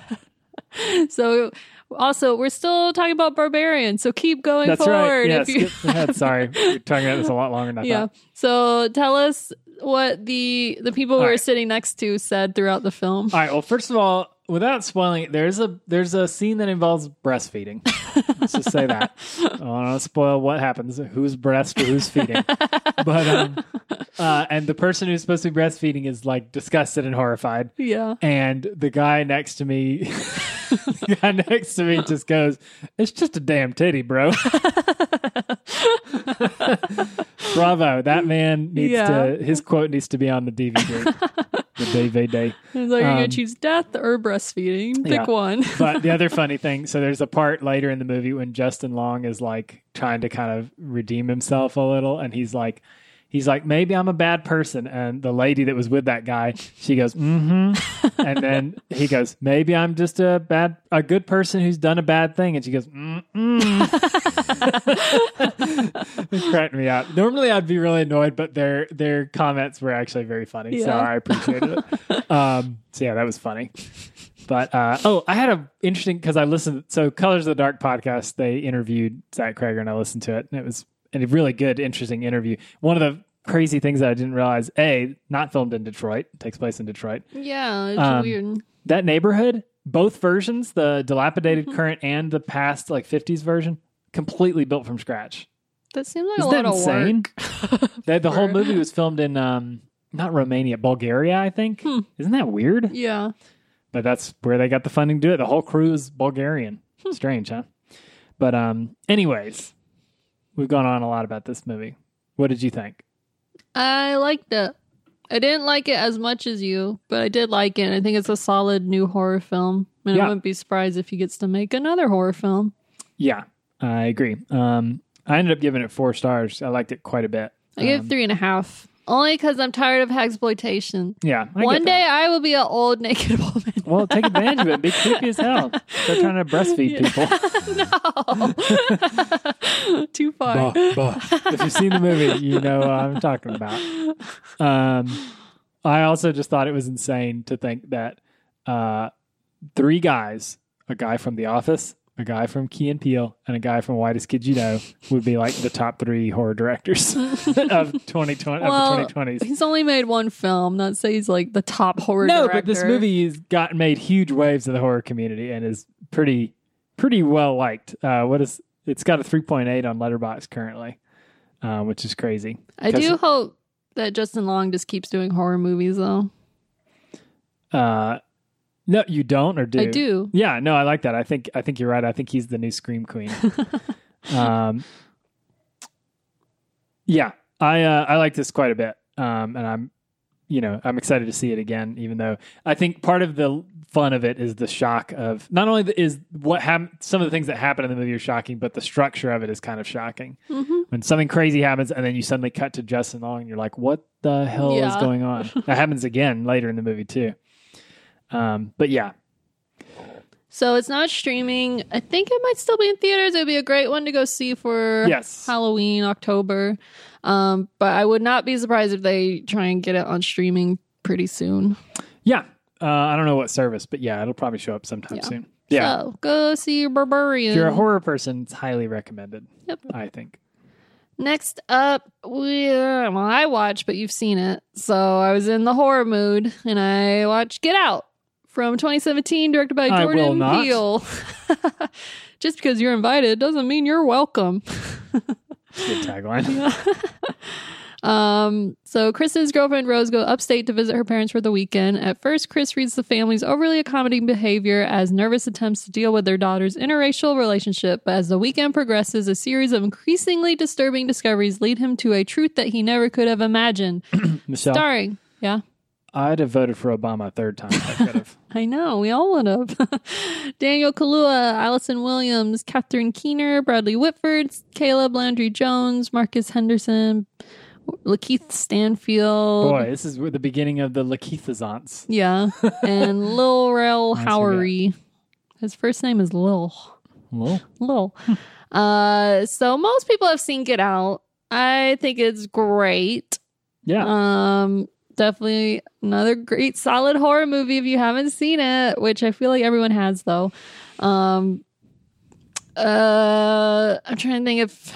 So also, we're still talking about Barbarian, so keep going That's forward. That's right, yeah, skip ahead. Sorry, we're talking about this a lot longer than I thought. So tell us what the people we were sitting next to said throughout the film. All right, well, first of all, without spoiling it, there's a scene that involves breastfeeding. Let's just say that. I don't want to spoil what happens, who's breastfeeding, who's feeding. But and the person who's supposed to be breastfeeding is disgusted and horrified. Yeah. And the guy next to me just goes, "It's just a damn titty, bro." Bravo. That man needs to, his quote needs to be on the DVD. The DVD. It's you're going to choose death or breastfeeding. Pick one. But the other funny thing, so there's a part later in the movie when Justin Long is trying to kind of redeem himself a little, and he's He's like, maybe I'm a bad person. And the lady that was with that guy, she goes, mm-hmm. And then he goes, maybe I'm just a good person who's done a bad thing. And she goes, mm-mm. It cracked me up. Normally I'd be really annoyed, but their comments were actually very funny. Yeah. So I appreciated it. So yeah, that was funny. But, I had an interesting, because I listened, so Colors of the Dark podcast, they interviewed Zach Cregger and I listened to it, and it was a really good, interesting interview. One of the crazy things that I didn't realize, not filmed in Detroit, takes place in Detroit. Yeah, it's weird. That neighborhood, both versions, the dilapidated current and the past 50s version, completely built from scratch. That seems like Isn't a lot of insane? Work. The whole movie was filmed in, not Romania, Bulgaria, I think. Hmm. Isn't that weird? Yeah. But that's where they got the funding to do it. The whole crew is Bulgarian. Strange, huh? But anyways... We've gone on a lot about this movie. What did you think? I liked it. I didn't like it as much as you, but I did like it. I think it's a solid new horror film. And yeah. I wouldn't be surprised if he gets to make another horror film. Yeah, I agree. I ended up giving it 4 stars. I liked it quite a bit. I gave it 3.5. Only because I'm tired of hexploitation. Yeah. One day I will be an old naked woman. Well, take advantage of it. Be creepy as hell. They're trying to breastfeed people. No. Too far. Bah. If you've seen the movie, you know what I'm talking about. I also just thought it was insane to think that 3 guys, a guy from The Office, a guy from Key and Peele, and a guy from Whitest Kid You Know would be like the top 3 horror directors of 2020. Well, of the 2020s. He's only made 1 film. Not say he's like the top horror director. No, but this movie has made huge waves in the horror community and is pretty well liked. It's got a 3.8 on Letterboxd currently, which is crazy. I do hope that Justin Long just keeps doing horror movies though. No, you don't, or do? I do. Yeah, no, I like that. I think you're right. I think he's the new Scream Queen. Yeah, I like this quite a bit, and I'm excited to see it again. Even though I think part of the fun of it is the shock of not only is what happened, some of the things that happen in the movie are shocking, but the structure of it is kind of shocking. Mm-hmm. When something crazy happens, and then you suddenly cut to Justin Long, and you're like, "What the hell is going on?" That happens again later in the movie too. But yeah. So it's not streaming. I think it might still be in theaters. It would be a great one to go see for Halloween, October. But I would not be surprised if they try and get it on streaming pretty soon. Yeah. I don't know what service, but yeah, it'll probably show up sometime soon. Yeah. So go see Barbarian. If you're a horror person, it's highly recommended. Yep. I think. Next up, I watched, but you've seen it. So I was in the horror mood and I watched Get Out. From 2017, directed by Jordan Peele. Just because you're invited doesn't mean you're welcome. Good tagline. Yeah. So Chris and his girlfriend Rose go upstate to visit her parents for the weekend. At first, Chris reads the family's overly accommodating behavior as nervous attempts to deal with their daughter's interracial relationship. But as the weekend progresses, a series of increasingly disturbing discoveries lead him to a truth that he never could have imagined. Michelle. Starring. Yeah. I'd have voted for Obama a third time. I could have. I know. We all would have. Daniel Kaluuya, Allison Williams, Catherine Keener, Bradley Whitford, Caleb Landry-Jones, Marcus Henderson, Lakeith Stanfield. Boy, this is the beginning of the Lakeithazance. Yeah. And Lil Rel Howery. His first name is Lil. Lil. So most people have seen Get Out. I think it's great. Yeah. Definitely another great solid horror movie if you haven't seen it, which I feel like everyone has though. I'm trying to think if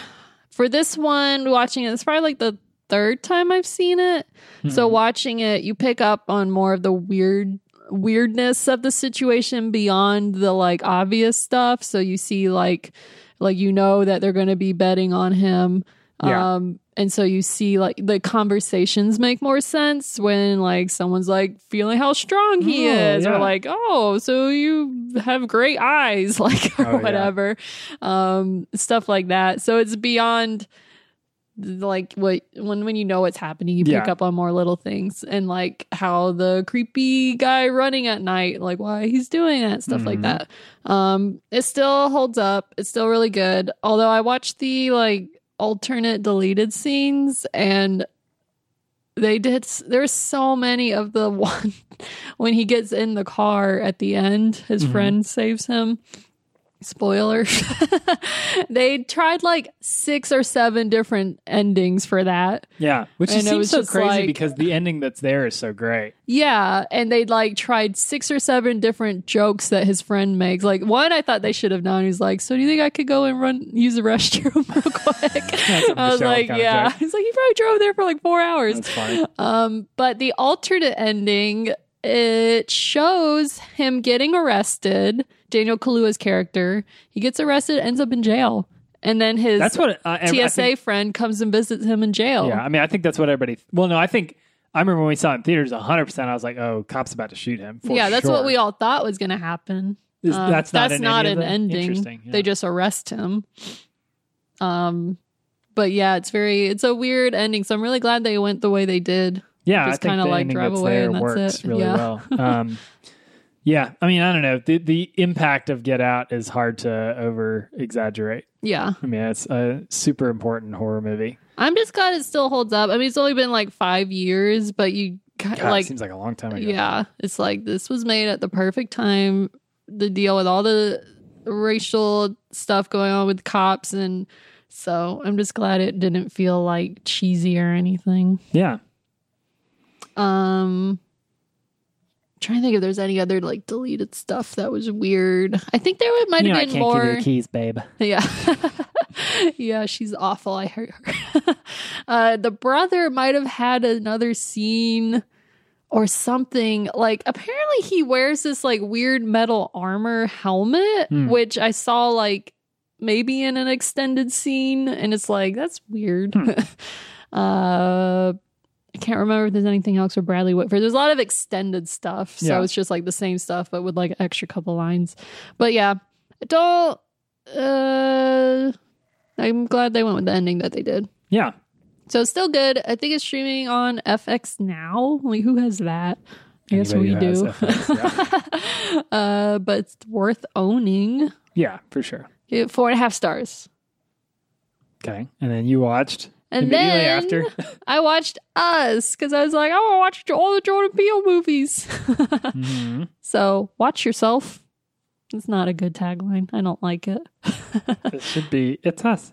for this one, watching it's probably like the 3rd time I've seen it. Mm-hmm. So watching it, you pick up on more of the weirdness of the situation beyond the obvious stuff. So you see that they're going to be betting on him. Yeah. And so you see the conversations make more sense when someone's feeling how strong he is or so you have great eyes or whatever. Yeah. Stuff like that. So it's beyond when you know what's happening, you pick up on more little things and how the creepy guy running at night, why he's doing that stuff like that. It still holds up. It's still really good. Although I watched the alternate deleted scenes and They did. There's so many of the one when he gets in the car at the end, his friend saves him. Spoiler. They tried like 6 or 7 different endings for that. Yeah, which seems so crazy, like, because the ending that's there is so great. Yeah, and they like tried 6 or 7 different jokes that his friend makes. Like one, I thought they should have known. He's like, "So do you think I could go and use the restroom real quick?" I was like, "Yeah." He's like, "You probably drove there for like 4 hours." That's funny. But the alternate ending, it shows him getting arrested. Daniel Kaluuya's character, he gets arrested, ends up in jail, and then his TSA friend comes and visits him in jail. Yeah, I mean, I think that's what everybody. Well, no, I think I remember when we saw it in theaters, 100%. I was like, "Oh, cop's about to shoot him." Yeah, that's what we all thought was going to happen. That's not an ending. Interesting, yeah. They just arrest him. But yeah, it's a weird ending. So I'm really glad they went the way they did. Yeah, just kind of like drive away, and that's it. Really well. Yeah, I mean, I don't know. The impact of Get Out is hard to over-exaggerate. Yeah. I mean, it's a super important horror movie. I'm just glad it still holds up. I mean, it's only been like 5 years, but you kind of like... It seems like a long time ago. Yeah, it's like this was made at the perfect time to deal with all the racial stuff going on with cops, and so I'm just glad it didn't feel like cheesy or anything. Yeah. Trying to think if there's any other like deleted stuff that was weird. I think there might have been more. I can't give you the keys, babe. Yeah, yeah, she's awful. I heard her. The brother might have had another scene or something. Like apparently he wears this like weird metal armor helmet, which I saw like maybe in an extended scene, and it's like that's weird. I can't remember if there's anything else with Bradley Whitford. There's a lot of extended stuff. So it's just like the same stuff, but with like an extra couple lines. But yeah, I'm glad they went with the ending that they did. Yeah. So it's still good. I think it's streaming on FX now. Like, who has that? I guess we do. FX, yeah. But it's worth owning. Yeah, for sure. 4.5 stars. Okay. And then you watched... And then after. I watched Us because I was like, I want to watch all the Jordan Peele movies. So watch yourself. It's not a good tagline. I don't like it. It should be, it's us.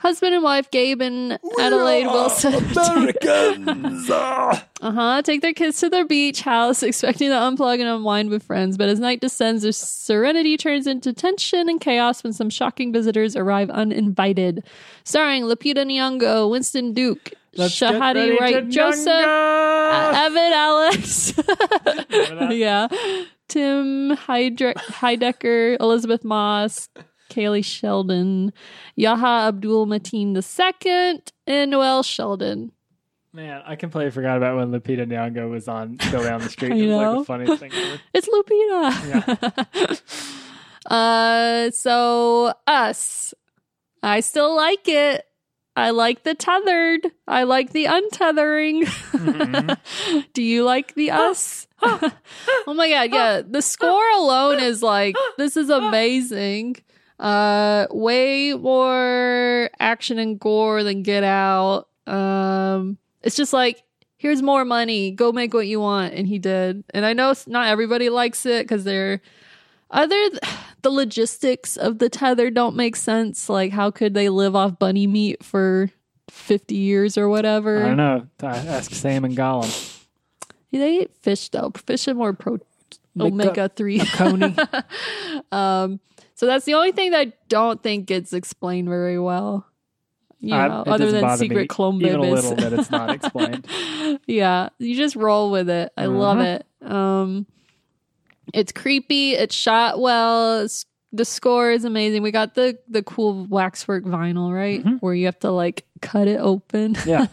Husband and wife Gabe and Adelaide Wilson. Americans! Take their kids to their beach house, expecting to unplug and unwind with friends. But as night descends, their serenity turns into tension and chaos when some shocking visitors arrive uninvited. Starring Lupita Nyong'o, Winston Duke, Shahadi Wright, Joseph, Evan Alex. Yeah. Tim Heidecker, Elizabeth Moss, Kaylee Sheldon, Yaha Abdul Mateen II, and Noelle Sheldon. Man, I completely forgot about when Lupita Nyong'o was on Go Down the Street. It was like the funniest thing ever. It's Lupita. Yeah. So Us. I still like it. I like the tethered. I like the untethering. Do you like the Us? Oh my God, yeah. The score alone is like, this is amazing. Way more action and gore than Get Out. It's just like, here's more money. Go make what you want. And he did. And I know not everybody likes it because the logistics of the tether don't make sense. Like, how could they live off bunny meat for 50 years or whatever? I don't know. Ask Sam and Gollum. They eat fish though. Fish have more omega-3. So that's the only thing that I don't think gets explained very well. Other than Secret Clone Babies. Even a little bit, it's not explained. Yeah, you just roll with it. I love it. It's creepy. It's shot well. The score is amazing. We got the cool waxwork vinyl, right? Where you have to like cut it open. Yeah.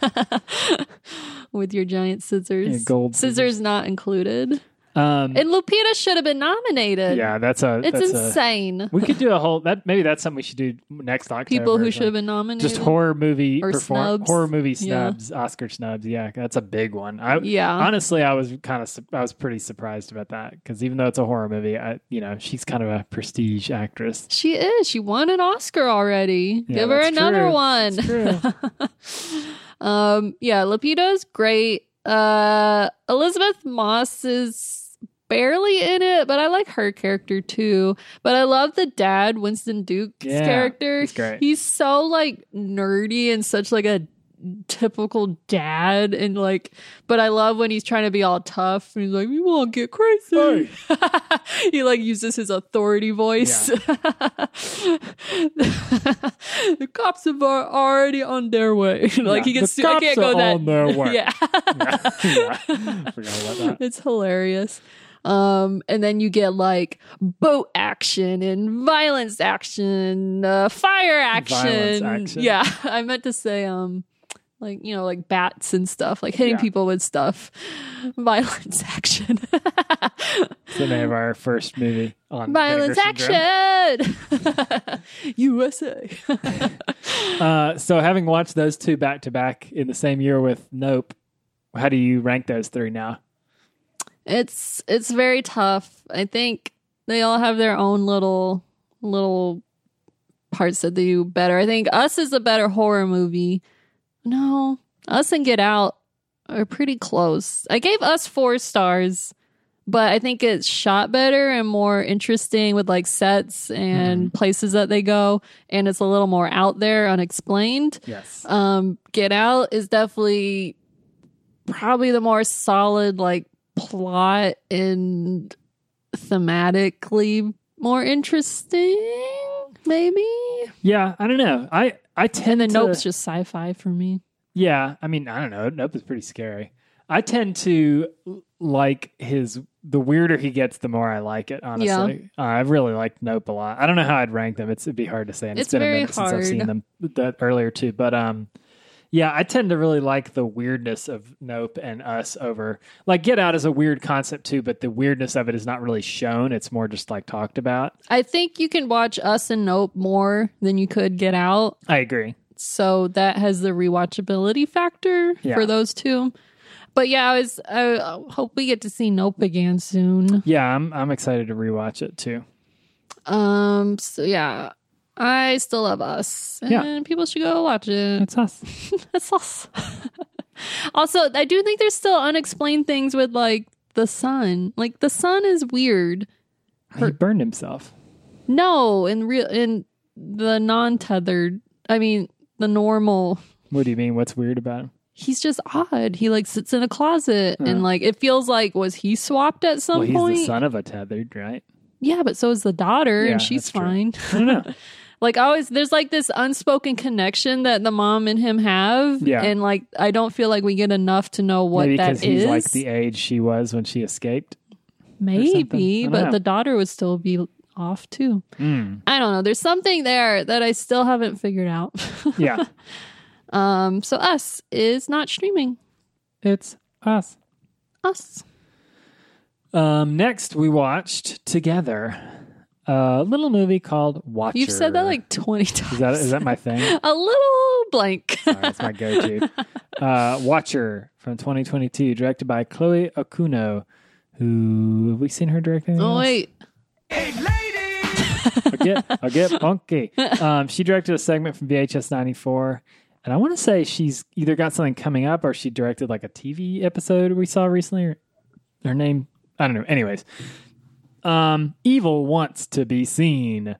With your giant scissors. Yeah, gold scissors not included. And Lupita should have been nominated. Yeah, it's insane. We could do a whole maybe that's something we should do next October. People who should have been nominated. Just horror movie snubs, Oscar snubs. Yeah, that's a big one. Honestly, I was pretty surprised about that because even though it's a horror movie, she's kind of a prestige actress. She is. She won an Oscar already. Give her another one. That's true. Yeah, Lupita's great. Elizabeth Moss is barely in it, but I like her character too. But I love the dad, Winston Duke's character. He's great. He's so like nerdy and such like a typical dad, and like, but I love when he's trying to be all tough and he's like, "We won't get crazy." He like uses his authority voice. The cops are already on their way. Like he gets, I can't go that. It's hilarious. And then you get like boat action and violence action, fire action. Yeah, I meant to say like, you know, like bats and stuff, like hitting people with stuff. Violence action. It's the name of our first movie on violence action. USA. So having watched those two back to back in the same year with Nope, how do you rank those three now? It's very tough. I think they all have their own little parts that they do better. I think Us is a better horror movie. No, Us and Get Out are pretty close. I gave Us 4 stars, but I think it's shot better and more interesting with like sets and places that they go, and it's a little more out there, unexplained. Yes. Get Out is definitely probably the more solid like plot and thematically more interesting, maybe. Yeah, I don't know. I tend to... Nope's just sci-fi for me. Yeah, I mean, I don't know. Nope is pretty scary. I tend to like his... The weirder he gets, the more I like it, honestly. Yeah. I really liked Nope a lot. I don't know how I'd rank them. It'd be hard to say. And it's been very a minute hard. Since I've seen them that earlier, too. But yeah, I tend to really like the weirdness of Nope and Us over... Like, Get Out is a weird concept, too, but the weirdness of it is not really shown. It's more just, like, talked about. I think you can watch Us and Nope more than you could Get Out. I agree. So that has the rewatchability factor for those two. But, yeah, I hope we get to see Nope again soon. Yeah, I'm excited to rewatch it, too. So, yeah. I still love Us, and people should go watch it. It's Us. It's Us. Also, I do think there's still unexplained things with, like, the sun. Like, the sun is weird. He burned himself. No, in the non-tethered, I mean, the normal. What do you mean? What's weird about him? He's just odd. He, like, sits in a closet, and, like, it feels like, was he swapped at some point? Well, he's the son of a tethered, right? Yeah, but so is the daughter, and she's fine. I don't know. Like, always, there's like this unspoken connection that the mom and him have. Yeah. And like, I don't feel like we get enough to know what that is. Maybe because he's like the age she was when she escaped. Maybe, but the daughter would still be off too. I don't know. There's something there that I still haven't figured out. Yeah. So Us is not streaming. It's Us. Us. Next, we watched together a little movie called Watcher. You've said that like 20 times. Is that my thing? A little blank. Sorry, that's my go-to. Watcher from 2022, directed by Chloe Okuno, who... Have we seen her direct anything else? Wait. Hey, ladies! I'll get funky. She directed a segment from VHS 94. And I want to say she's either got something coming up or she directed like a TV episode we saw recently. Her name... I don't know. Anyways, evil wants to be seen.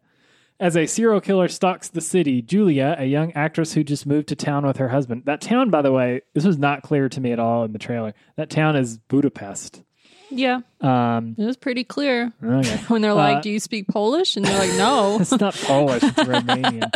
As a serial killer stalks the city, Julia, a young actress who just moved to town with her husband. That town, by the way, this was not clear to me at all in the trailer. That town is Budapest. Yeah. It was pretty clear. Okay. When they're like, do you speak Polish? And they're like, no. It's not Polish. It's Romanian.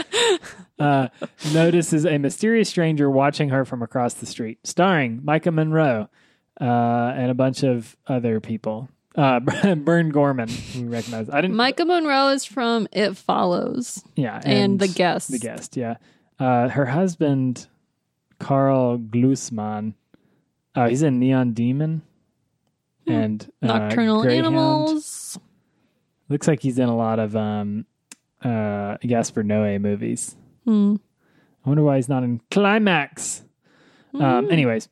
Notices a mysterious stranger watching her from across the street. Starring Micah Monroe. And a bunch of other people. Bern Gorman, we recognize. Micah Monroe is from It Follows. Yeah. And The Guest. The Guest, yeah. Her husband, Carl Glusman, he's in Neon Demon and Nocturnal Animals. Looks like he's in a lot of Gaspar Noé movies. I wonder why he's not in Climax. Anyways.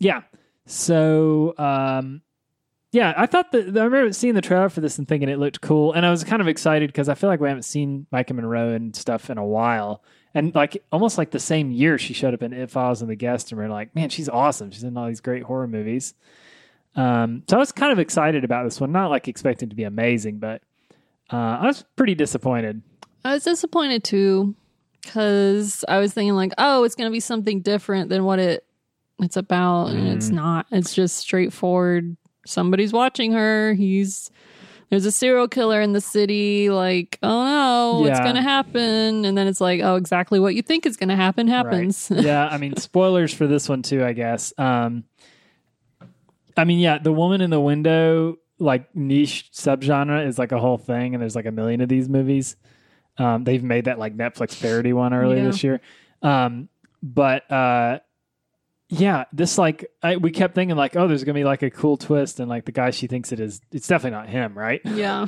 Yeah. So, I thought that I remember seeing the trailer for this and thinking it looked cool. And I was kind of excited because I feel like we haven't seen Micah Monroe and stuff in a while. And like almost like the same year she showed up in It Follows and The Guest, and we're like, man, she's awesome. She's in all these great horror movies. So I was kind of excited about this one, not like expecting to be amazing, but I was pretty disappointed. I was disappointed too, because I was thinking like, oh, it's going to be something different than what it's about, and it's not. It's just straightforward. Somebody's watching her. There's a serial killer in the city. Like, oh no, yeah. It's going to happen. And then it's like, oh, exactly what you think is going to happen happens. Right. Yeah, I mean, spoilers for this one too, I guess. I mean, yeah, the woman in the window, like niche subgenre is like a whole thing, and there's like a million of these movies. They've made that like Netflix parody one earlier this year. Yeah, this like we kept thinking like, oh, there's gonna be like a cool twist, and like the guy she thinks it is, it's definitely not him, right? Yeah,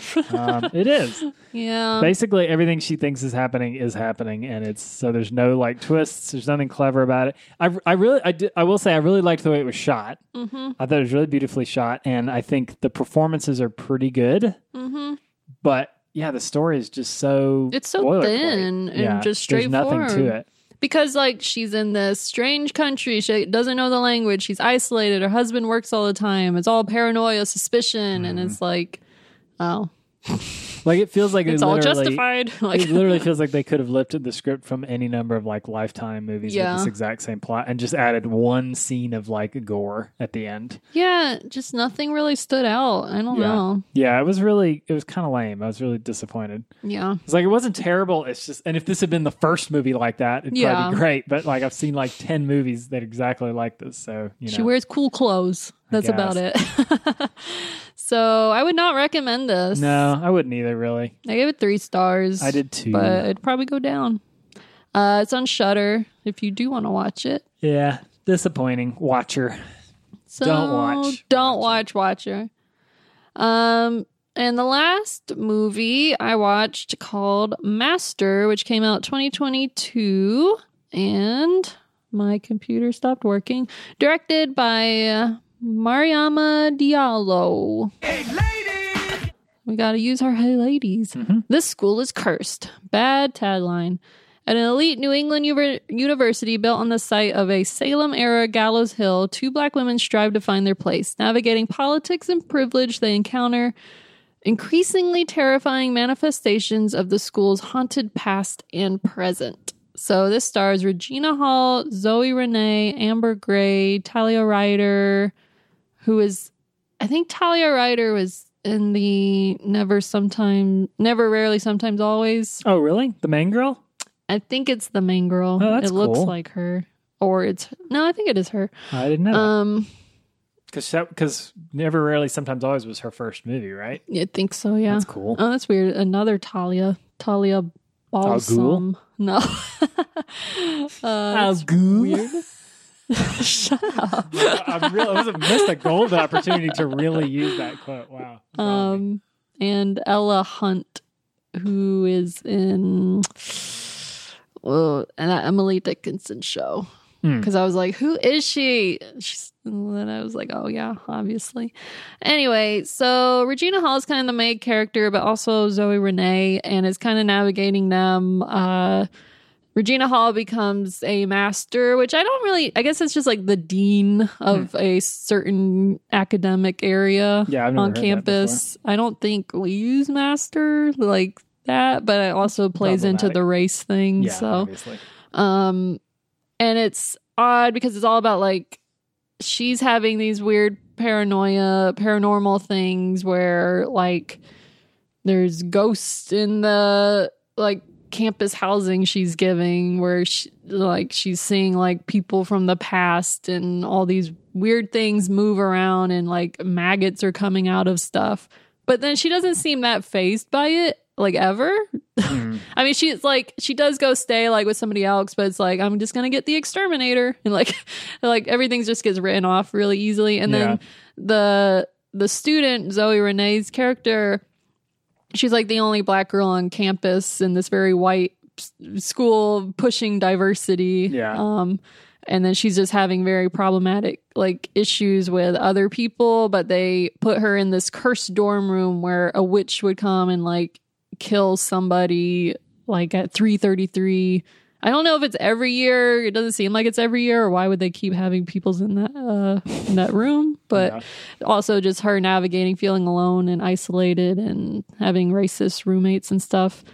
it is. Yeah, basically everything she thinks is happening, and it's so there's no like twists. There's nothing clever about it. I will say I really liked the way it was shot. Mm-hmm. I thought it was really beautifully shot, and I think the performances are pretty good. Mm-hmm. But yeah, the story is just it's so thin and just straightforward. There's nothing to it. Because, like, she's in this strange country. She doesn't know the language. She's isolated. Her husband works all the time. It's all paranoia, suspicion. And it's like, oh. Like, it feels like it's all justified. Like, it literally feels like they could have lifted the script from any number of, like, Lifetime movies with this exact same plot and just added one scene of, like, gore at the end. Yeah, just nothing really stood out. I don't know. Yeah, it was kind of lame. I was really disappointed. Yeah. It's like, it wasn't terrible. It's just, and if this had been the first movie like that, it'd probably be great. But, like, I've seen, like, 10 movies that are exactly like this. So, you know. She wears cool clothes. That's about it. So I would not recommend this. No, I wouldn't either, really. I gave it 3 stars. I did too. But it'd probably go down. It's on Shudder if you do want to watch it. Yeah, disappointing. Watcher. So don't watch. Don't watch Watcher. And the last movie I watched called Master, which came out 2022. And my computer stopped working. Directed by... Mariama Diallo. Hey, ladies! We gotta use our hey, ladies. Mm-hmm. This school is cursed. Bad tagline. At an elite New England university built on the site of a Salem-era gallows hill, 2 Black women strive to find their place. Navigating politics and privilege, they encounter increasingly terrifying manifestations of the school's haunted past and present. So this stars Regina Hall, Zoe Renee, Amber Gray, Talia Ryder... I think Talia Ryder was in the Never Rarely Sometimes Always. Oh, really? The main girl? I think it's the main girl. Oh, that's cool. It looks like her. No, I think it is her. I didn't know that. Because Never Rarely Sometimes Always was her first movie, right? I think so, yeah. That's cool. Oh, that's weird. Another Talia Balsam. No. That's weird. Shut up. I missed a golden opportunity to really use that quote. Wow. And Ella Hunt, who is in an Emily Dickinson show. Because I was like, who is she? And then I was like, oh yeah, obviously. Anyway, so Regina Hall is kind of the main character, but also Zoe Renee, and is kind of navigating them. Regina Hall becomes a master, which I guess it's just like the dean of a certain academic area on campus. I don't think we use master like that, but it also plays into the race thing. Yeah, so, obviously. And it's odd because it's all about like she's having these weird paranormal things where like there's ghosts in the like campus housing she's giving, where she's seeing like people from the past and all these weird things move around and like maggots are coming out of stuff, but then she doesn't seem that fazed by it like ever. I mean, she's like, she does go stay like with somebody else, but it's like, I'm just gonna get the exterminator, and like everything just gets written off really easily. And then the student, Zoe Renee's character, she's like the only Black girl on campus in this very white school pushing diversity. Yeah. And then she's just having very problematic like issues with other people, but they put her in this cursed dorm room where a witch would come and like kill somebody like at 3:33 I don't know if it's every year. It doesn't seem like it's every year, or why would they keep having peoples in that room? But also just her navigating feeling alone and isolated and having racist roommates and stuff.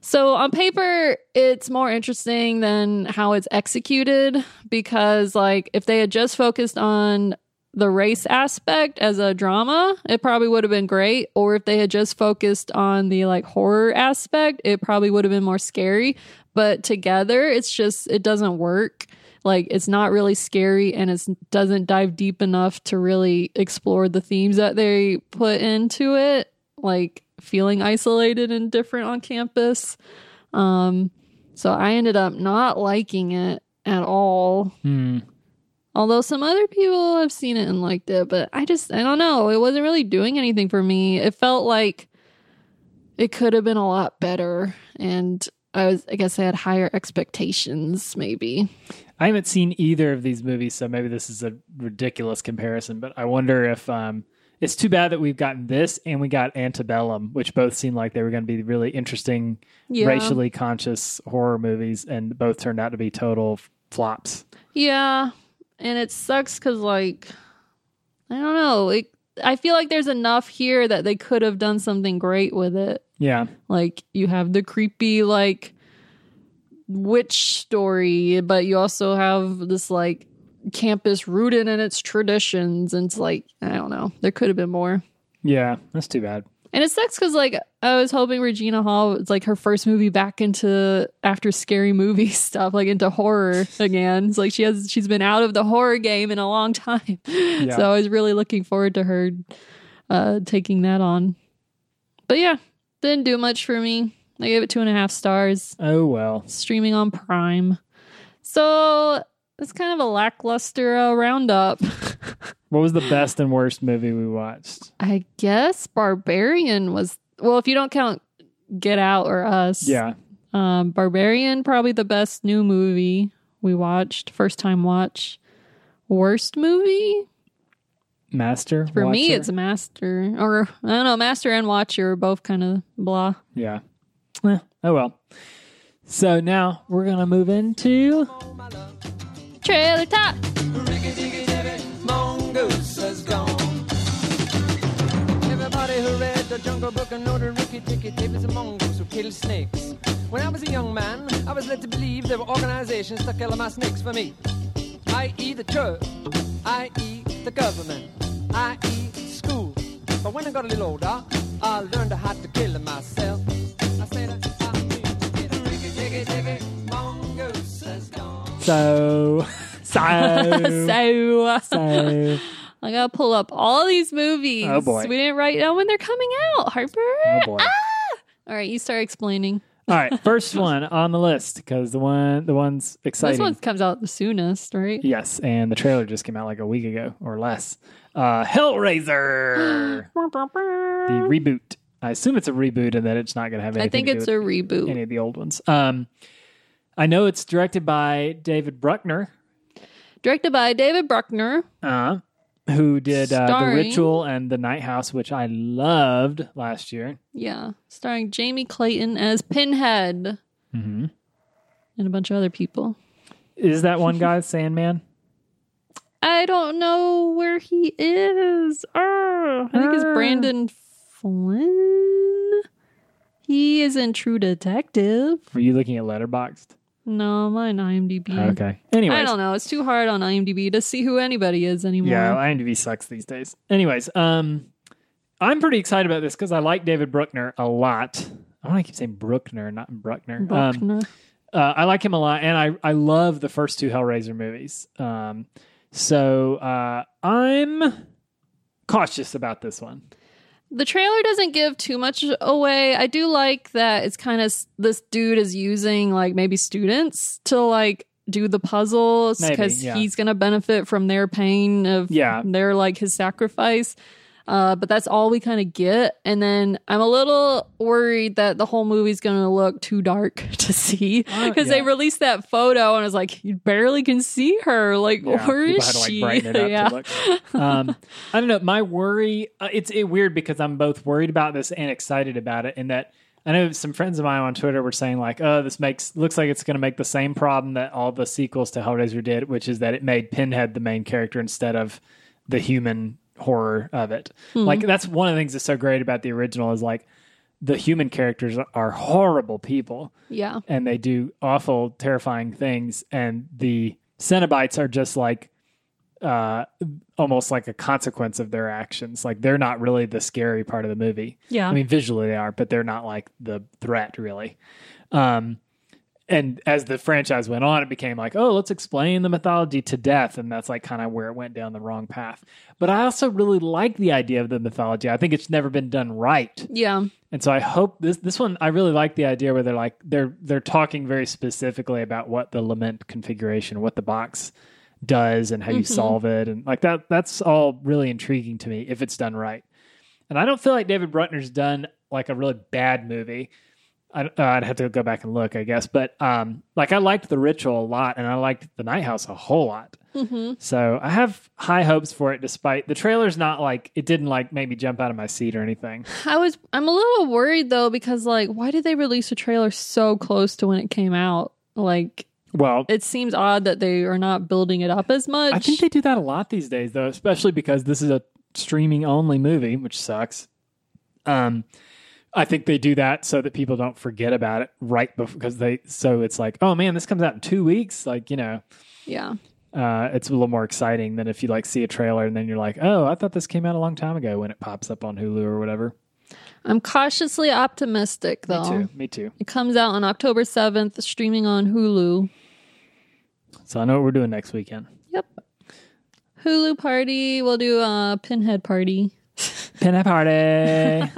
So on paper, it's more interesting than how it's executed, because like if they had just focused on the race aspect as a drama, it probably would have been great. Or if they had just focused on the like horror aspect, it probably would have been more scary. But together, it's just, it doesn't work. Like, it's not really scary, and it doesn't dive deep enough to really explore the themes that they put into it, like feeling isolated and different on campus. So I ended up not liking it at all. Although some other people have seen it and liked it, but I don't know. It wasn't really doing anything for me. It felt like it could have been a lot better, and I guess I had higher expectations, maybe. I haven't seen either of these movies, so maybe this is a ridiculous comparison, but I wonder if it's too bad that we've gotten this and we got Antebellum, which both seemed like they were going to be really interesting, racially conscious horror movies, and both turned out to be total flops. Yeah, and it sucks because, like, I don't know. I feel like there's enough here that they could have done something great with it. Yeah. Like, you have the creepy, like, witch story, but you also have this, like, campus rooted in its traditions. And it's like, I don't know. There could have been more. Yeah, that's too bad. And it sucks because, like, I was hoping Regina Hall, it's like her first movie back into after scary movie stuff, like into horror again. It's like she's been out of the horror game in a long time. Yeah. So I was really looking forward to her taking that on. But yeah, didn't do much for me. I gave it 2.5 stars. Oh, well. Streaming on Prime. So it's kind of a lackluster roundup. What was the best and worst movie we watched? I guess Barbarian was... Well, if you don't count Get Out or Us. Yeah. Barbarian, probably the best new movie we watched. First time watch. Worst movie? Master? For me, it's Master. Or, I don't know, Master and Watcher are both kind of blah. Yeah. Eh, oh, well. So now we're going to move into... Trailer Top! The Jungle Book and order Ricky Ticky Davis and mongoose who kill snakes. When I was a young man, I was led to believe there were organizations that kill my snakes for me, i.e. the church, i.e. the government, i.e. school. But when I got a little older, I learned how to kill them myself. I said, I need to Ricky Ticky Davis, mongoose is gone. So. I gotta pull up all these movies. Oh, boy. We didn't write down when they're coming out, Harper. Oh, boy. Ah! All right, you start explaining. All right, first one on the list, because the one's exciting. This one comes out the soonest, right? Yes, and the trailer just came out like a week ago or less. Hellraiser. The reboot. I assume it's a reboot and that it's not going to have anything to do with any of the old ones. I know it's directed by David Bruckner. Uh-huh. Who did The Ritual and The Night House, which I loved last year. Yeah. Starring Jamie Clayton as Pinhead. Mm-hmm. And a bunch of other people. Is that one guy Sandman? I don't know where he is. I think it's Brandon Flynn. He is in True Detective. Were you looking at Letterboxd? No, mine IMDb. Okay. Anyways. I don't know. It's too hard on IMDb to see who anybody is anymore. Yeah, IMDb sucks these days. Anyways, I'm pretty excited about this because I like David Bruckner a lot. I want to keep saying Bruckner, not Bruckner. Bruckner. I like him a lot, and I love the first two Hellraiser movies. So I'm cautious about this one. The trailer doesn't give too much away. I do like that it's kind of this dude is using like maybe students to like do the puzzles because he's going to benefit from their pain of their like his sacrifice. But that's all we kind of get. And then I'm a little worried that the whole movie's going to look too dark to see because they released that photo and it's like, you barely can see her. Like, where is she? People had to, like, brighten it up to look. I don't know. My worry, it's weird because I'm both worried about this and excited about it in that I know some friends of mine on Twitter were saying like, oh, this looks like it's going to make the same problem that all the sequels to Hellraiser did, which is that it made Pinhead the main character instead of the human horror of it. Mm-hmm. Like, that's one of the things that's so great about the original is like, the human characters are horrible people. Yeah. And they do awful, terrifying things. And the Cenobites are just like, almost like a consequence of their actions. Like, they're not really the scary part of the movie. Yeah. I mean, visually they are, but they're not like the threat really. And as the franchise went on, it became like, oh, let's explain the mythology to death. And that's like kind of where it went down the wrong path. But I also really like the idea of the mythology. I think it's never been done right. Yeah. And so I hope this one, I really like the idea where they're like, they're talking very specifically about what the lament configuration, what the box does and how you solve it. And like that's all really intriguing to me if it's done right. And I don't feel like David Bruckner's done like a really bad movie. I'd have to go back and look, I guess. But like I liked The Ritual a lot and I liked The Night House a whole lot. Mm-hmm. So I have high hopes for it, despite the trailer's not like, it didn't like make me jump out of my seat or anything. I'm a little worried though, because like, why did they release a trailer so close to when it came out? Like, well, it seems odd that they are not building it up as much. I think they do that a lot these days though, especially because this is a streaming only movie, which sucks. I think they do that so that people don't forget about it right before, so it's like, oh man, this comes out in 2 weeks. Like, you know, yeah, it's a little more exciting than if you like see a trailer and then you're like, oh, I thought this came out a long time ago when it pops up on Hulu or whatever. I'm cautiously optimistic though. Me too. It comes out on October 7th, streaming on Hulu. So I know what we're doing next weekend. Yep. Hulu party. We'll do a Pinhead party. Pinhead party.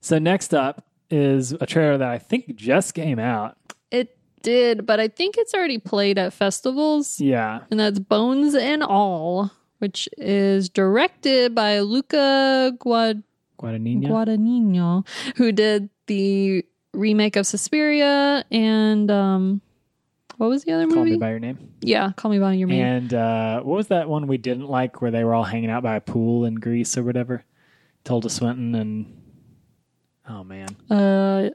So next up is a trailer that I think just came out. It did, but I think it's already played at festivals. Yeah. And that's Bones and All, which is directed by Luca Guadagnino, who did the remake of Suspiria and, what was the other movie? Call Me by Your Name. Yeah, Call Me by Your Name. And, what was that one we didn't like where they were all hanging out by a pool in Greece or whatever? Tilda Swinton and oh man, I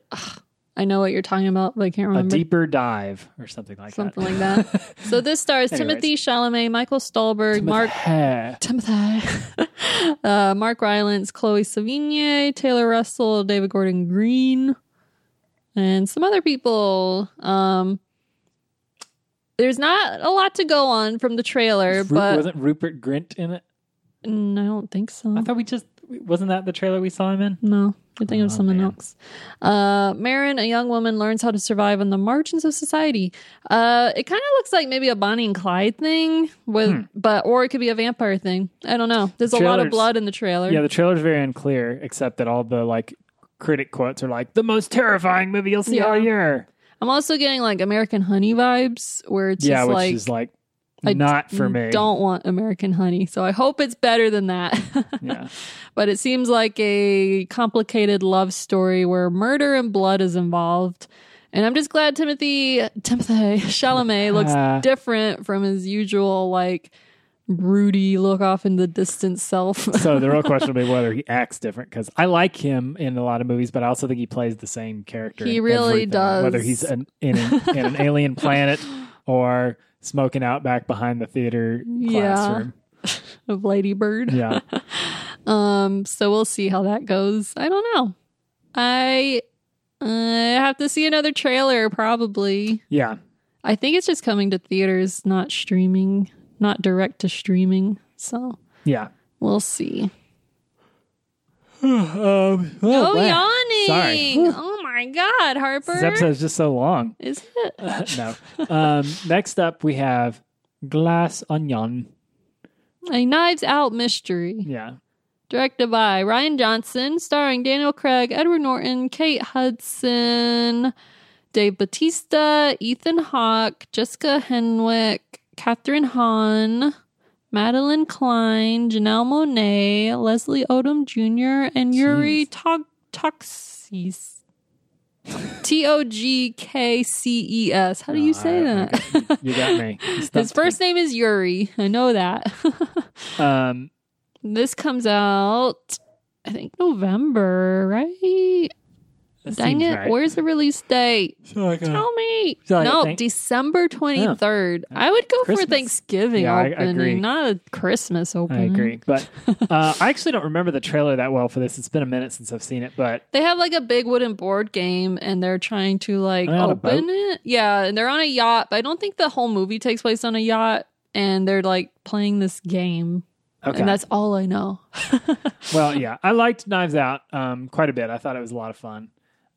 know what you're talking about, but I can't remember. A Deeper Dive or something like that. So this stars Timothée Chalamet, Michael Stahlberg, Mark Rylance, Chloe Sevigny, Taylor Russell, David Gordon Green, and some other people. There's not a lot to go on from the trailer, but wasn't Rupert Grint in it? No, I don't think so. I thought wasn't that the trailer we saw him in? No, I think it was something else. Marin, a young woman, learns how to survive on the margins of society. It kind of looks like maybe a Bonnie and Clyde thing, or it could be a vampire thing. I don't know. There's a lot of blood in the trailer. Yeah, the trailer's very unclear, except that all the like critic quotes are like, the most terrifying movie you'll see all year. I'm also getting like American Honey vibes, where it's just like... Yeah, which is like... Not for me. I don't want American Honey, so I hope it's better than that. Yeah. But it seems like a complicated love story where murder and blood is involved. And I'm just glad Timothée Chalamet looks different from his usual, like, broody look off in the distance self. So the real question will be whether he acts different, because I like him in a lot of movies, but I also think he plays the same character. He really does. Whether he's in an alien planet or... smoking out back behind the theater classroom of Lady Bird. Yeah. So we'll see how that goes. I don't know. I have to see another trailer probably. Yeah. I think it's just coming to theaters, not streaming, not direct to streaming. So yeah, we'll see. No yawning. Sorry. Oh my God, Harper. This episode is just so long. Is it? No. Next up, we have Glass Onion. A Knives Out mystery. Yeah. Directed by Rian Johnson, starring Daniel Craig, Edward Norton, Kate Hudson, Dave Bautista, Ethan Hawke, Jessica Henwick, Catherine Hahn, Madeline Klein, Janelle Monáe, Leslie Odom Jr., and Yuri Togkces. Togkces. How do you say that? Okay. You got me. His first name is Yuri. I know that. This comes out, I think, November, right? That dang it, right. Where's the release date? Tell me. No, December 23rd. Yeah. I would go Christmas. For Thanksgiving opening, not a Christmas opening. I agree. But I actually don't remember the trailer that well for this. It's been a minute since I've seen it, but... They have like a big wooden board game and they're trying to like open it. Yeah, and they're on a yacht, but I don't think the whole movie takes place on a yacht and they're like playing this game. Okay. And that's all I know. Well, yeah, I liked Knives Out quite a bit. I thought it was a lot of fun.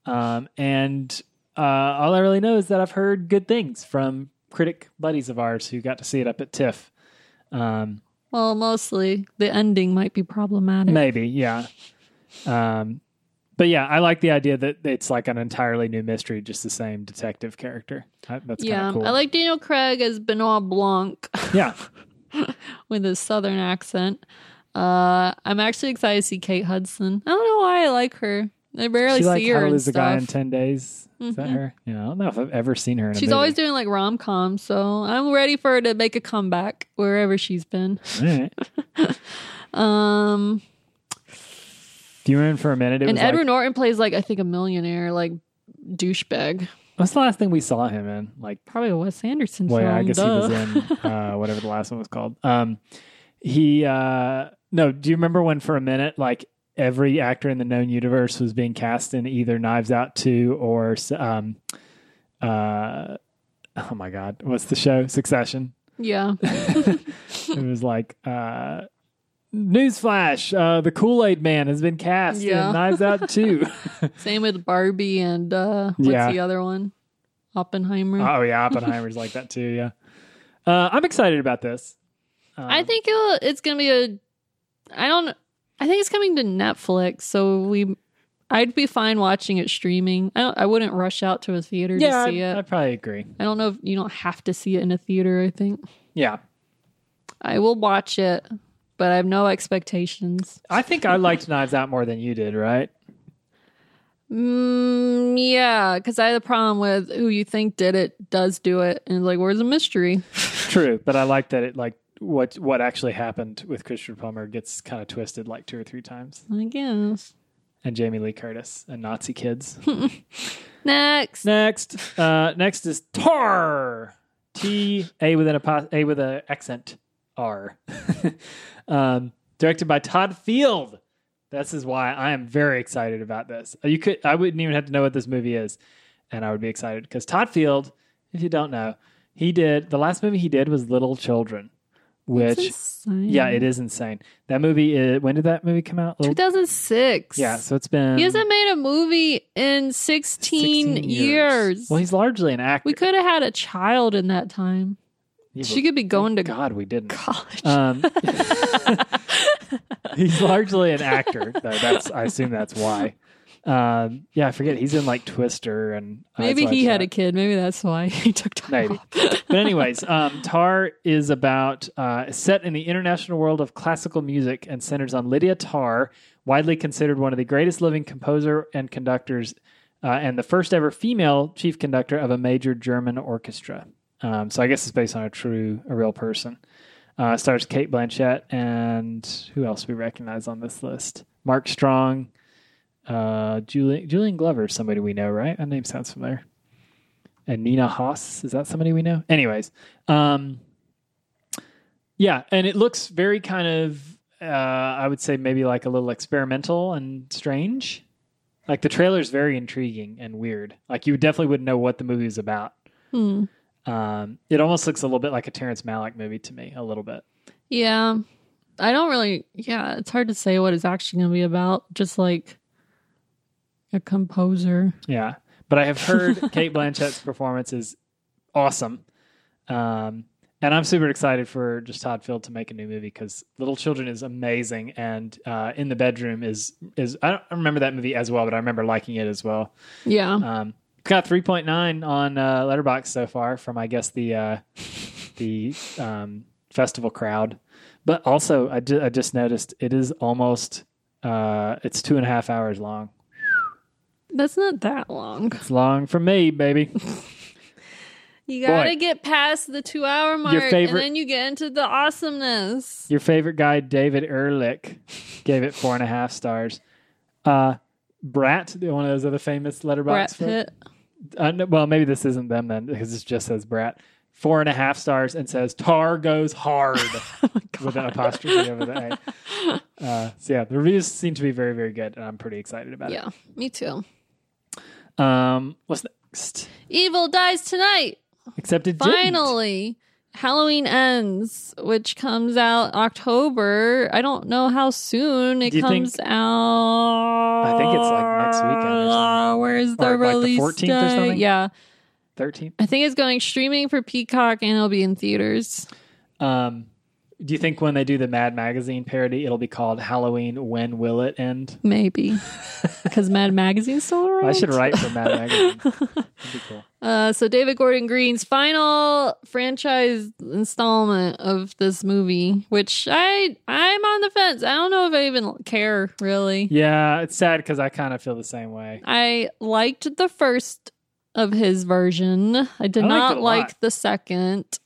And all I really know is that I've heard good things from critic buddies of ours who got to see it up at TIFF. Well, mostly the ending might be problematic. Maybe, yeah. But yeah, I like the idea that it's like an entirely new mystery, just the same detective character. That's kind of cool. I like Daniel Craig as Benoit Blanc. Yeah. With his southern accent. I'm actually excited to see Kate Hudson. I don't know why I like her. I barely see her. She lose a guy in 10 days. Mm-hmm. Is that her? Yeah, I don't know if I've ever seen her. She's always doing like rom coms, so I'm ready for her to make a comeback wherever she's been. All right. Do you remember for a minute? Edward Norton plays like I think a millionaire, like douchebag. What's the last thing we saw him in? Like probably a Wes Anderson film. Yeah, I guess he was in whatever the last one was called. Do you remember when for a minute like? Every actor in the known universe was being cast in either Knives Out 2 or, oh my God, what's the show? Succession. Yeah. It was like, newsflash, the Kool-Aid Man has been cast in Knives Out 2. Same with Barbie and what's the other one? Oppenheimer. Oh yeah, Oppenheimer's like that too, yeah. I'm excited about this. I think it's going to be I think it's coming to Netflix, so I'd be fine watching it streaming. I wouldn't rush out to a theater to see it. I probably agree. I don't know if you don't have to see it in a theater, I think. Yeah. I will watch it, but I have no expectations. I think I liked Knives Out more than you did, right? Yeah, because I had a problem with who you think did it does do it, and like, where's the mystery? True, but I like that it like... What actually happened with Christopher Plummer gets kind of twisted like 2 or 3 times. I guess. And Jamie Lee Curtis and Nazi kids. Next. Next is Tar. T-A with an accent. R. Directed by Todd Field. This is why I am very excited about this. I wouldn't even have to know what this movie is. And I would be excited. Because Todd Field, if you don't know, the last movie he did was Little Children. It is insane. That movie is, when did that movie come out? 2006. Yeah, so it's been... He hasn't made a movie in 16 years. Well, he's largely an actor. We could have had a child in that time. Yeah, she could be going to God, we didn't. College. He's largely an actor, though. I assume that's why. I forget. He's in like Twister and maybe he had a kid. Maybe that's why he took time off. But anyways, Tar is about set in the international world of classical music and centers on Lydia Tar, widely considered one of the greatest living composer and conductors, and the first ever female chief conductor of a major German orchestra. So I guess it's based on a real person. Stars Kate Blanchett and who else we recognize on this list? Mark Strong. Julian Glover is somebody we know, right? That name sounds familiar. And Nina Haas, is that somebody we know? Anyways, and it looks very kind of, I would say maybe like a little experimental and strange. Like the trailer's very intriguing and weird. Like you definitely wouldn't know what the movie is about. Mm. It almost looks a little bit like a Terrence Malick movie to me, a little bit. Yeah. I don't really, it's hard to say what it's actually going to be about. Just like, a composer. Yeah. But I have heard Kate Blanchett's performance is awesome. And I'm super excited for just Todd Field to make a new movie because Little Children is amazing. And In the Bedroom is I don't remember that movie as well, but I remember liking it as well. Yeah. Got 3.9 on Letterboxd so far from, I guess, the festival crowd. But also, I just noticed it is almost, it's 2.5 hours long. That's not that long. It's long for me, baby. You got to get past the 2-hour mark, and then you get into the awesomeness. Your favorite guy, David Ehrlich, gave it 4.5 stars. Brat, one of those other famous Letterboxd. Brat Pitt. No, well, maybe this isn't them then, because it just says Brat. 4.5 stars and says Tar goes hard with an apostrophe over the A. So yeah, the reviews seem to be very, very good, and I'm pretty excited about it. Yeah, me too. What's next? Evil dies tonight. Except it didn't. Finally, Halloween Ends, which comes out October. I don't know how soon it comes out. I think it's like next weekend or something. Where's the release like the 14th day? Or something? Yeah. 13th. I think it's going streaming for Peacock, and it'll be in theaters. Do you think when they do the Mad Magazine parody, it'll be called Halloween, When Will It End? Maybe. Because Mad Magazine's still around. I should write for Mad Magazine. That'd be cool. So David Gordon Green's final franchise installment of this movie, which I'm on the fence. I don't know if I even care, really. Yeah, it's sad because I kind of feel the same way. I liked the first of his version. I did not like the second,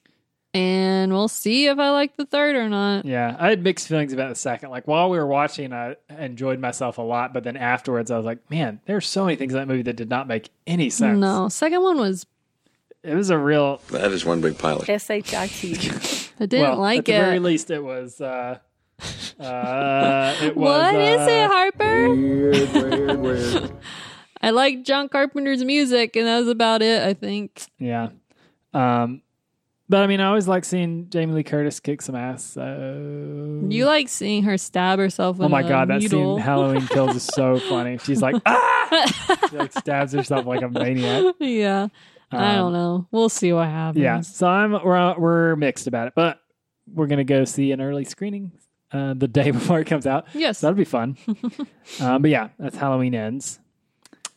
and we'll see if I like the third or not. Yeah, I had mixed feelings about the second. Like, while we were watching, I enjoyed myself a lot, but then afterwards I was like, man, there's so many things in that movie that did not make any sense. No, second one was... It was a real... That is one big pile of... S-H-I-T. I didn't like it. At the very least, it was... What is it, Harper? Weird. I like John Carpenter's music, and that was about it, I think. Yeah. But, I mean, I always like seeing Jamie Lee Curtis kick some ass. So. You like seeing her stab herself with a needle. Oh, my God, that scene in Halloween Kills is so funny. She's like, ah! She like stabs herself like a maniac. Yeah. I don't know. We'll see what happens. Yeah. So we're mixed about it, but we're going to go see an early screening the day before it comes out. Yes. So that'll be fun. But, yeah, that's Halloween Ends.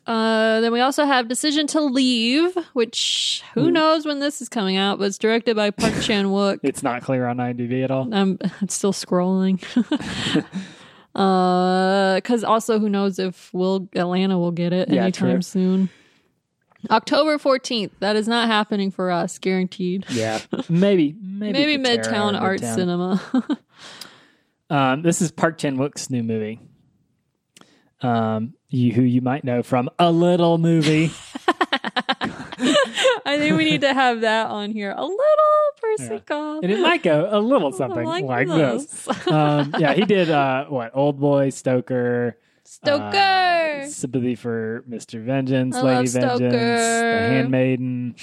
Then we also have Decision to Leave, which who knows when this is coming out, but it's directed by Park Chan-wook. It's not clear on IMDb at all. I'm still scrolling. Because also who knows if Atlanta will get it anytime soon. October 14th. That is not happening for us, guaranteed. Yeah, maybe Midtown Art Cinema. This is Park Chan-wook's new movie. Who you might know from a little movie. I think we need to have that on here. A little Persica. Yeah. And it might go a little something like this. Yeah, he did Oldboy, Stoker. Sympathy for Mr. Vengeance, Lady Vengeance, The Handmaiden.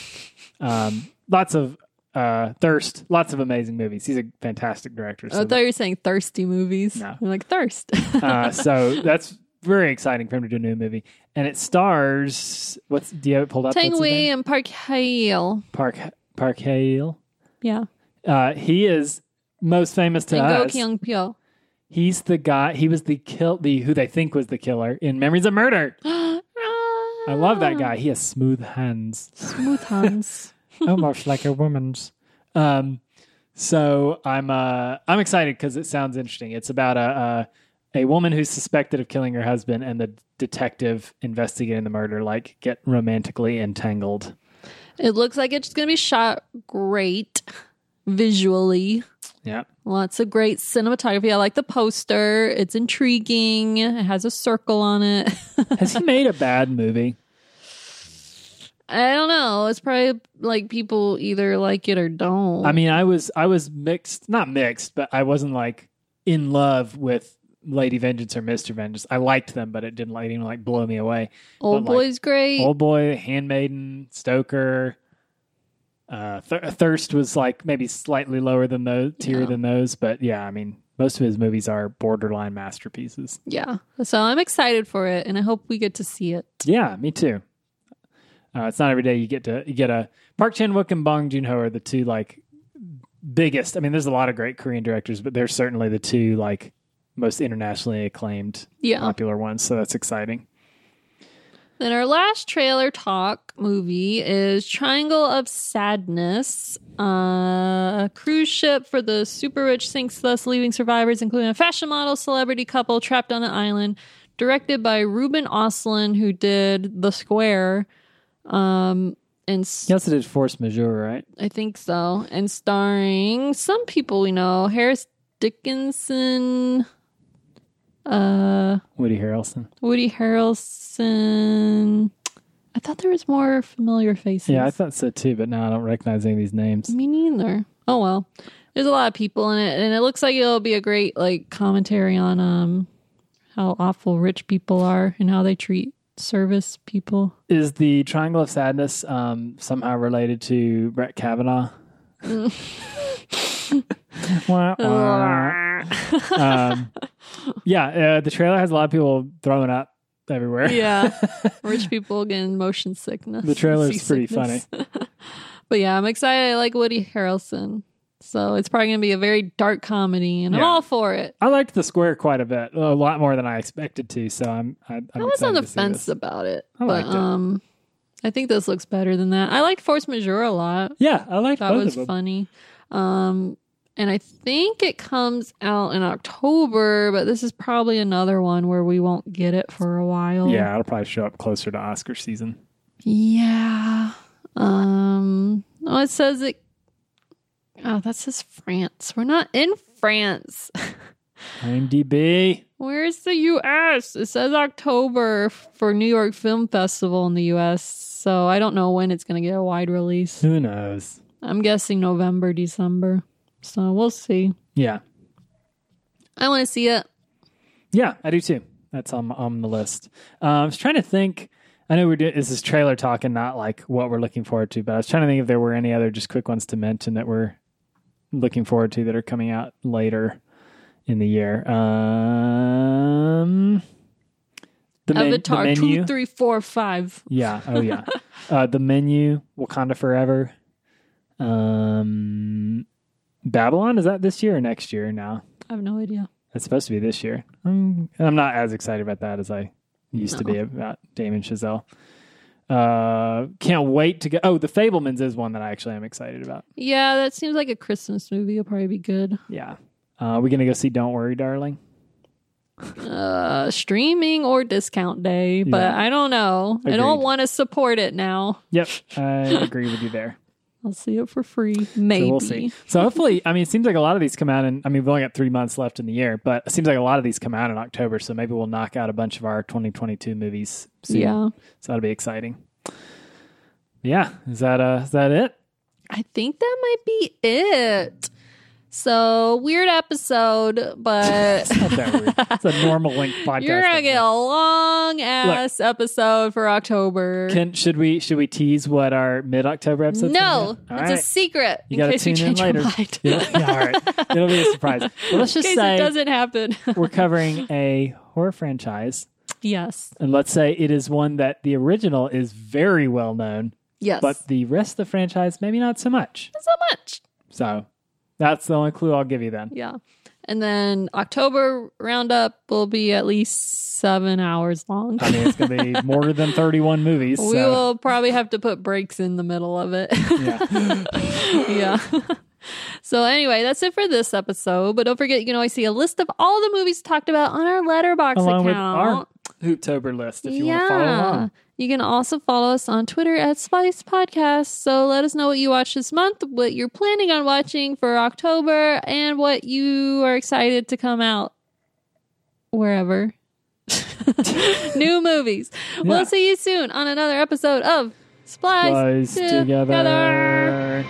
Lots of Thirst. Lots of amazing movies. He's a fantastic director. So I thought you were saying thirsty movies. No. I'm like, Thirst. So that's very exciting for him to do a new movie. And it stars... do you have it pulled up? Tang Wei and Park Hae-il. Park Hae-il? Yeah. He is most famous to us. Go Kyung-pyo. He's the guy... He was who they think was the killer in Memories of Murder. I love that guy. He has smooth hands. Smooth hands. Almost like a woman's. So I'm excited because it sounds interesting. It's about a woman who's suspected of killing her husband, and the detective investigating the murder get romantically entangled. It looks like it's going to be shot great visually. Yeah. Lots of great cinematography. I like the poster. It's intriguing. It has a circle on it. Has he made a bad movie? I don't know. It's probably people either like it or don't. I mean, I was not mixed, but I wasn't in love with Lady Vengeance or Mr. Vengeance. I liked them, but it didn't blow me away. Oldboy's great. Oldboy, Handmaiden, Stoker. Thirst was maybe slightly lower than those than those, but yeah, I mean, most of his movies are borderline masterpieces. Yeah. So I'm excited for it, and I hope we get to see it. Yeah, me too. It's not every day you get a Park Chan-wook and Bong Joon-ho are the two biggest. I mean, there's a lot of great Korean directors, but they're certainly the two most internationally acclaimed popular ones. So that's exciting. Then our last trailer talk movie is Triangle of Sadness. A cruise ship for the super rich sinks, thus leaving survivors, including a fashion model, celebrity couple trapped on an island. Directed by Ruben Östlund, who did The Square. He also did Force Majeure, right? I think so. And starring some people we know, Harris Dickinson, Woody Harrelson. Woody Harrelson. I thought there was more familiar faces. Yeah, I thought so too, but no, I don't recognize any of these names. Me neither. Oh, well. There's a lot of people in it, and it looks like it'll be a great like commentary on how awful rich people are and how they treat service people. Is the Triangle of Sadness somehow related to Brett Kavanaugh? Wah, wah. The trailer has a lot of people throwing up everywhere. Yeah, rich people getting motion sickness. The trailer is pretty funny. But yeah, I'm excited. I like Woody Harrelson. So it's probably going to be a very dark comedy, and I'm all for it. I liked The Square quite a bit, a lot more than I expected to. So I was on the fence about it. I liked it. I think this looks better than that. I liked Force Majeure a lot. Yeah, I liked both of them. That was funny. And I think it comes out in October, but this is probably another one where we won't get it for a while. Yeah, it'll probably show up closer to Oscar season. Yeah. No, it says it. Oh, that says France. We're not in France. IMDb. Where's the U.S.? It says October for New York Film Festival in the U.S., so I don't know when it's going to get a wide release. Who knows? I'm guessing November, December, so we'll see. Yeah. I want to see it. Yeah, I do too. That's on the list. I was trying to think. I know this is trailer talk and not like what we're looking forward to, but I was trying to think if there were any other just quick ones to mention that we're looking forward to that are coming out later in the year. Avatar The Menu. 2, 3, 4, 5. Yeah. Oh yeah. The Menu, Wakanda Forever. Babylon, is that this year or next year now? I have no idea. It's supposed to be this year. I'm not as excited about that as I used to be about Damon Chazelle. Can't wait to go. Oh, The Fabelmans is one that I actually am excited about. Yeah, that seems like a Christmas movie. It'll probably be good. Yeah. Are we going to go see Don't Worry, Darling? Streaming or discount day, but yeah. I don't know. Agreed. I don't want to support it now. Yep, I agree with you there. I'll see it for free, maybe. So we'll see. So hopefully, it seems like a lot of these come out in, we've only got 3 months left in the year, but it seems like a lot of these come out in October, so maybe we'll knock out a bunch of our 2022 movies soon. Yeah. So that'll be exciting. Yeah. Is that it? I think that might be it. So, weird episode, but... It's not that weird. It's a normal length podcast. You're going to get a long-ass episode for October. Should we tease what our mid-October episode is? No. It's a secret. You got to tune in later. Yeah, all right. It'll be a surprise. Well, let's just say... it doesn't happen. We're covering a horror franchise. Yes. And let's say it is one that the original is very well known. Yes. But the rest of the franchise, maybe not so much. Not so much. So... that's the only clue I'll give you then. Yeah. And then October roundup will be at least 7 hours long. It's going to be more than 31 movies. We will probably have to put breaks in the middle of it. Yeah. Yeah. So anyway, that's it for this episode. But don't forget, you can always see a list of all the movies talked about on our Letterboxd account. Along with our Hooptober list if you want to follow along. You can also follow us on Twitter at Spice Podcast. So let us know what you watched this month, what you're planning on watching for October, and what you are excited to come out wherever. New movies. Yeah. We'll see you soon on another episode of Splice Together.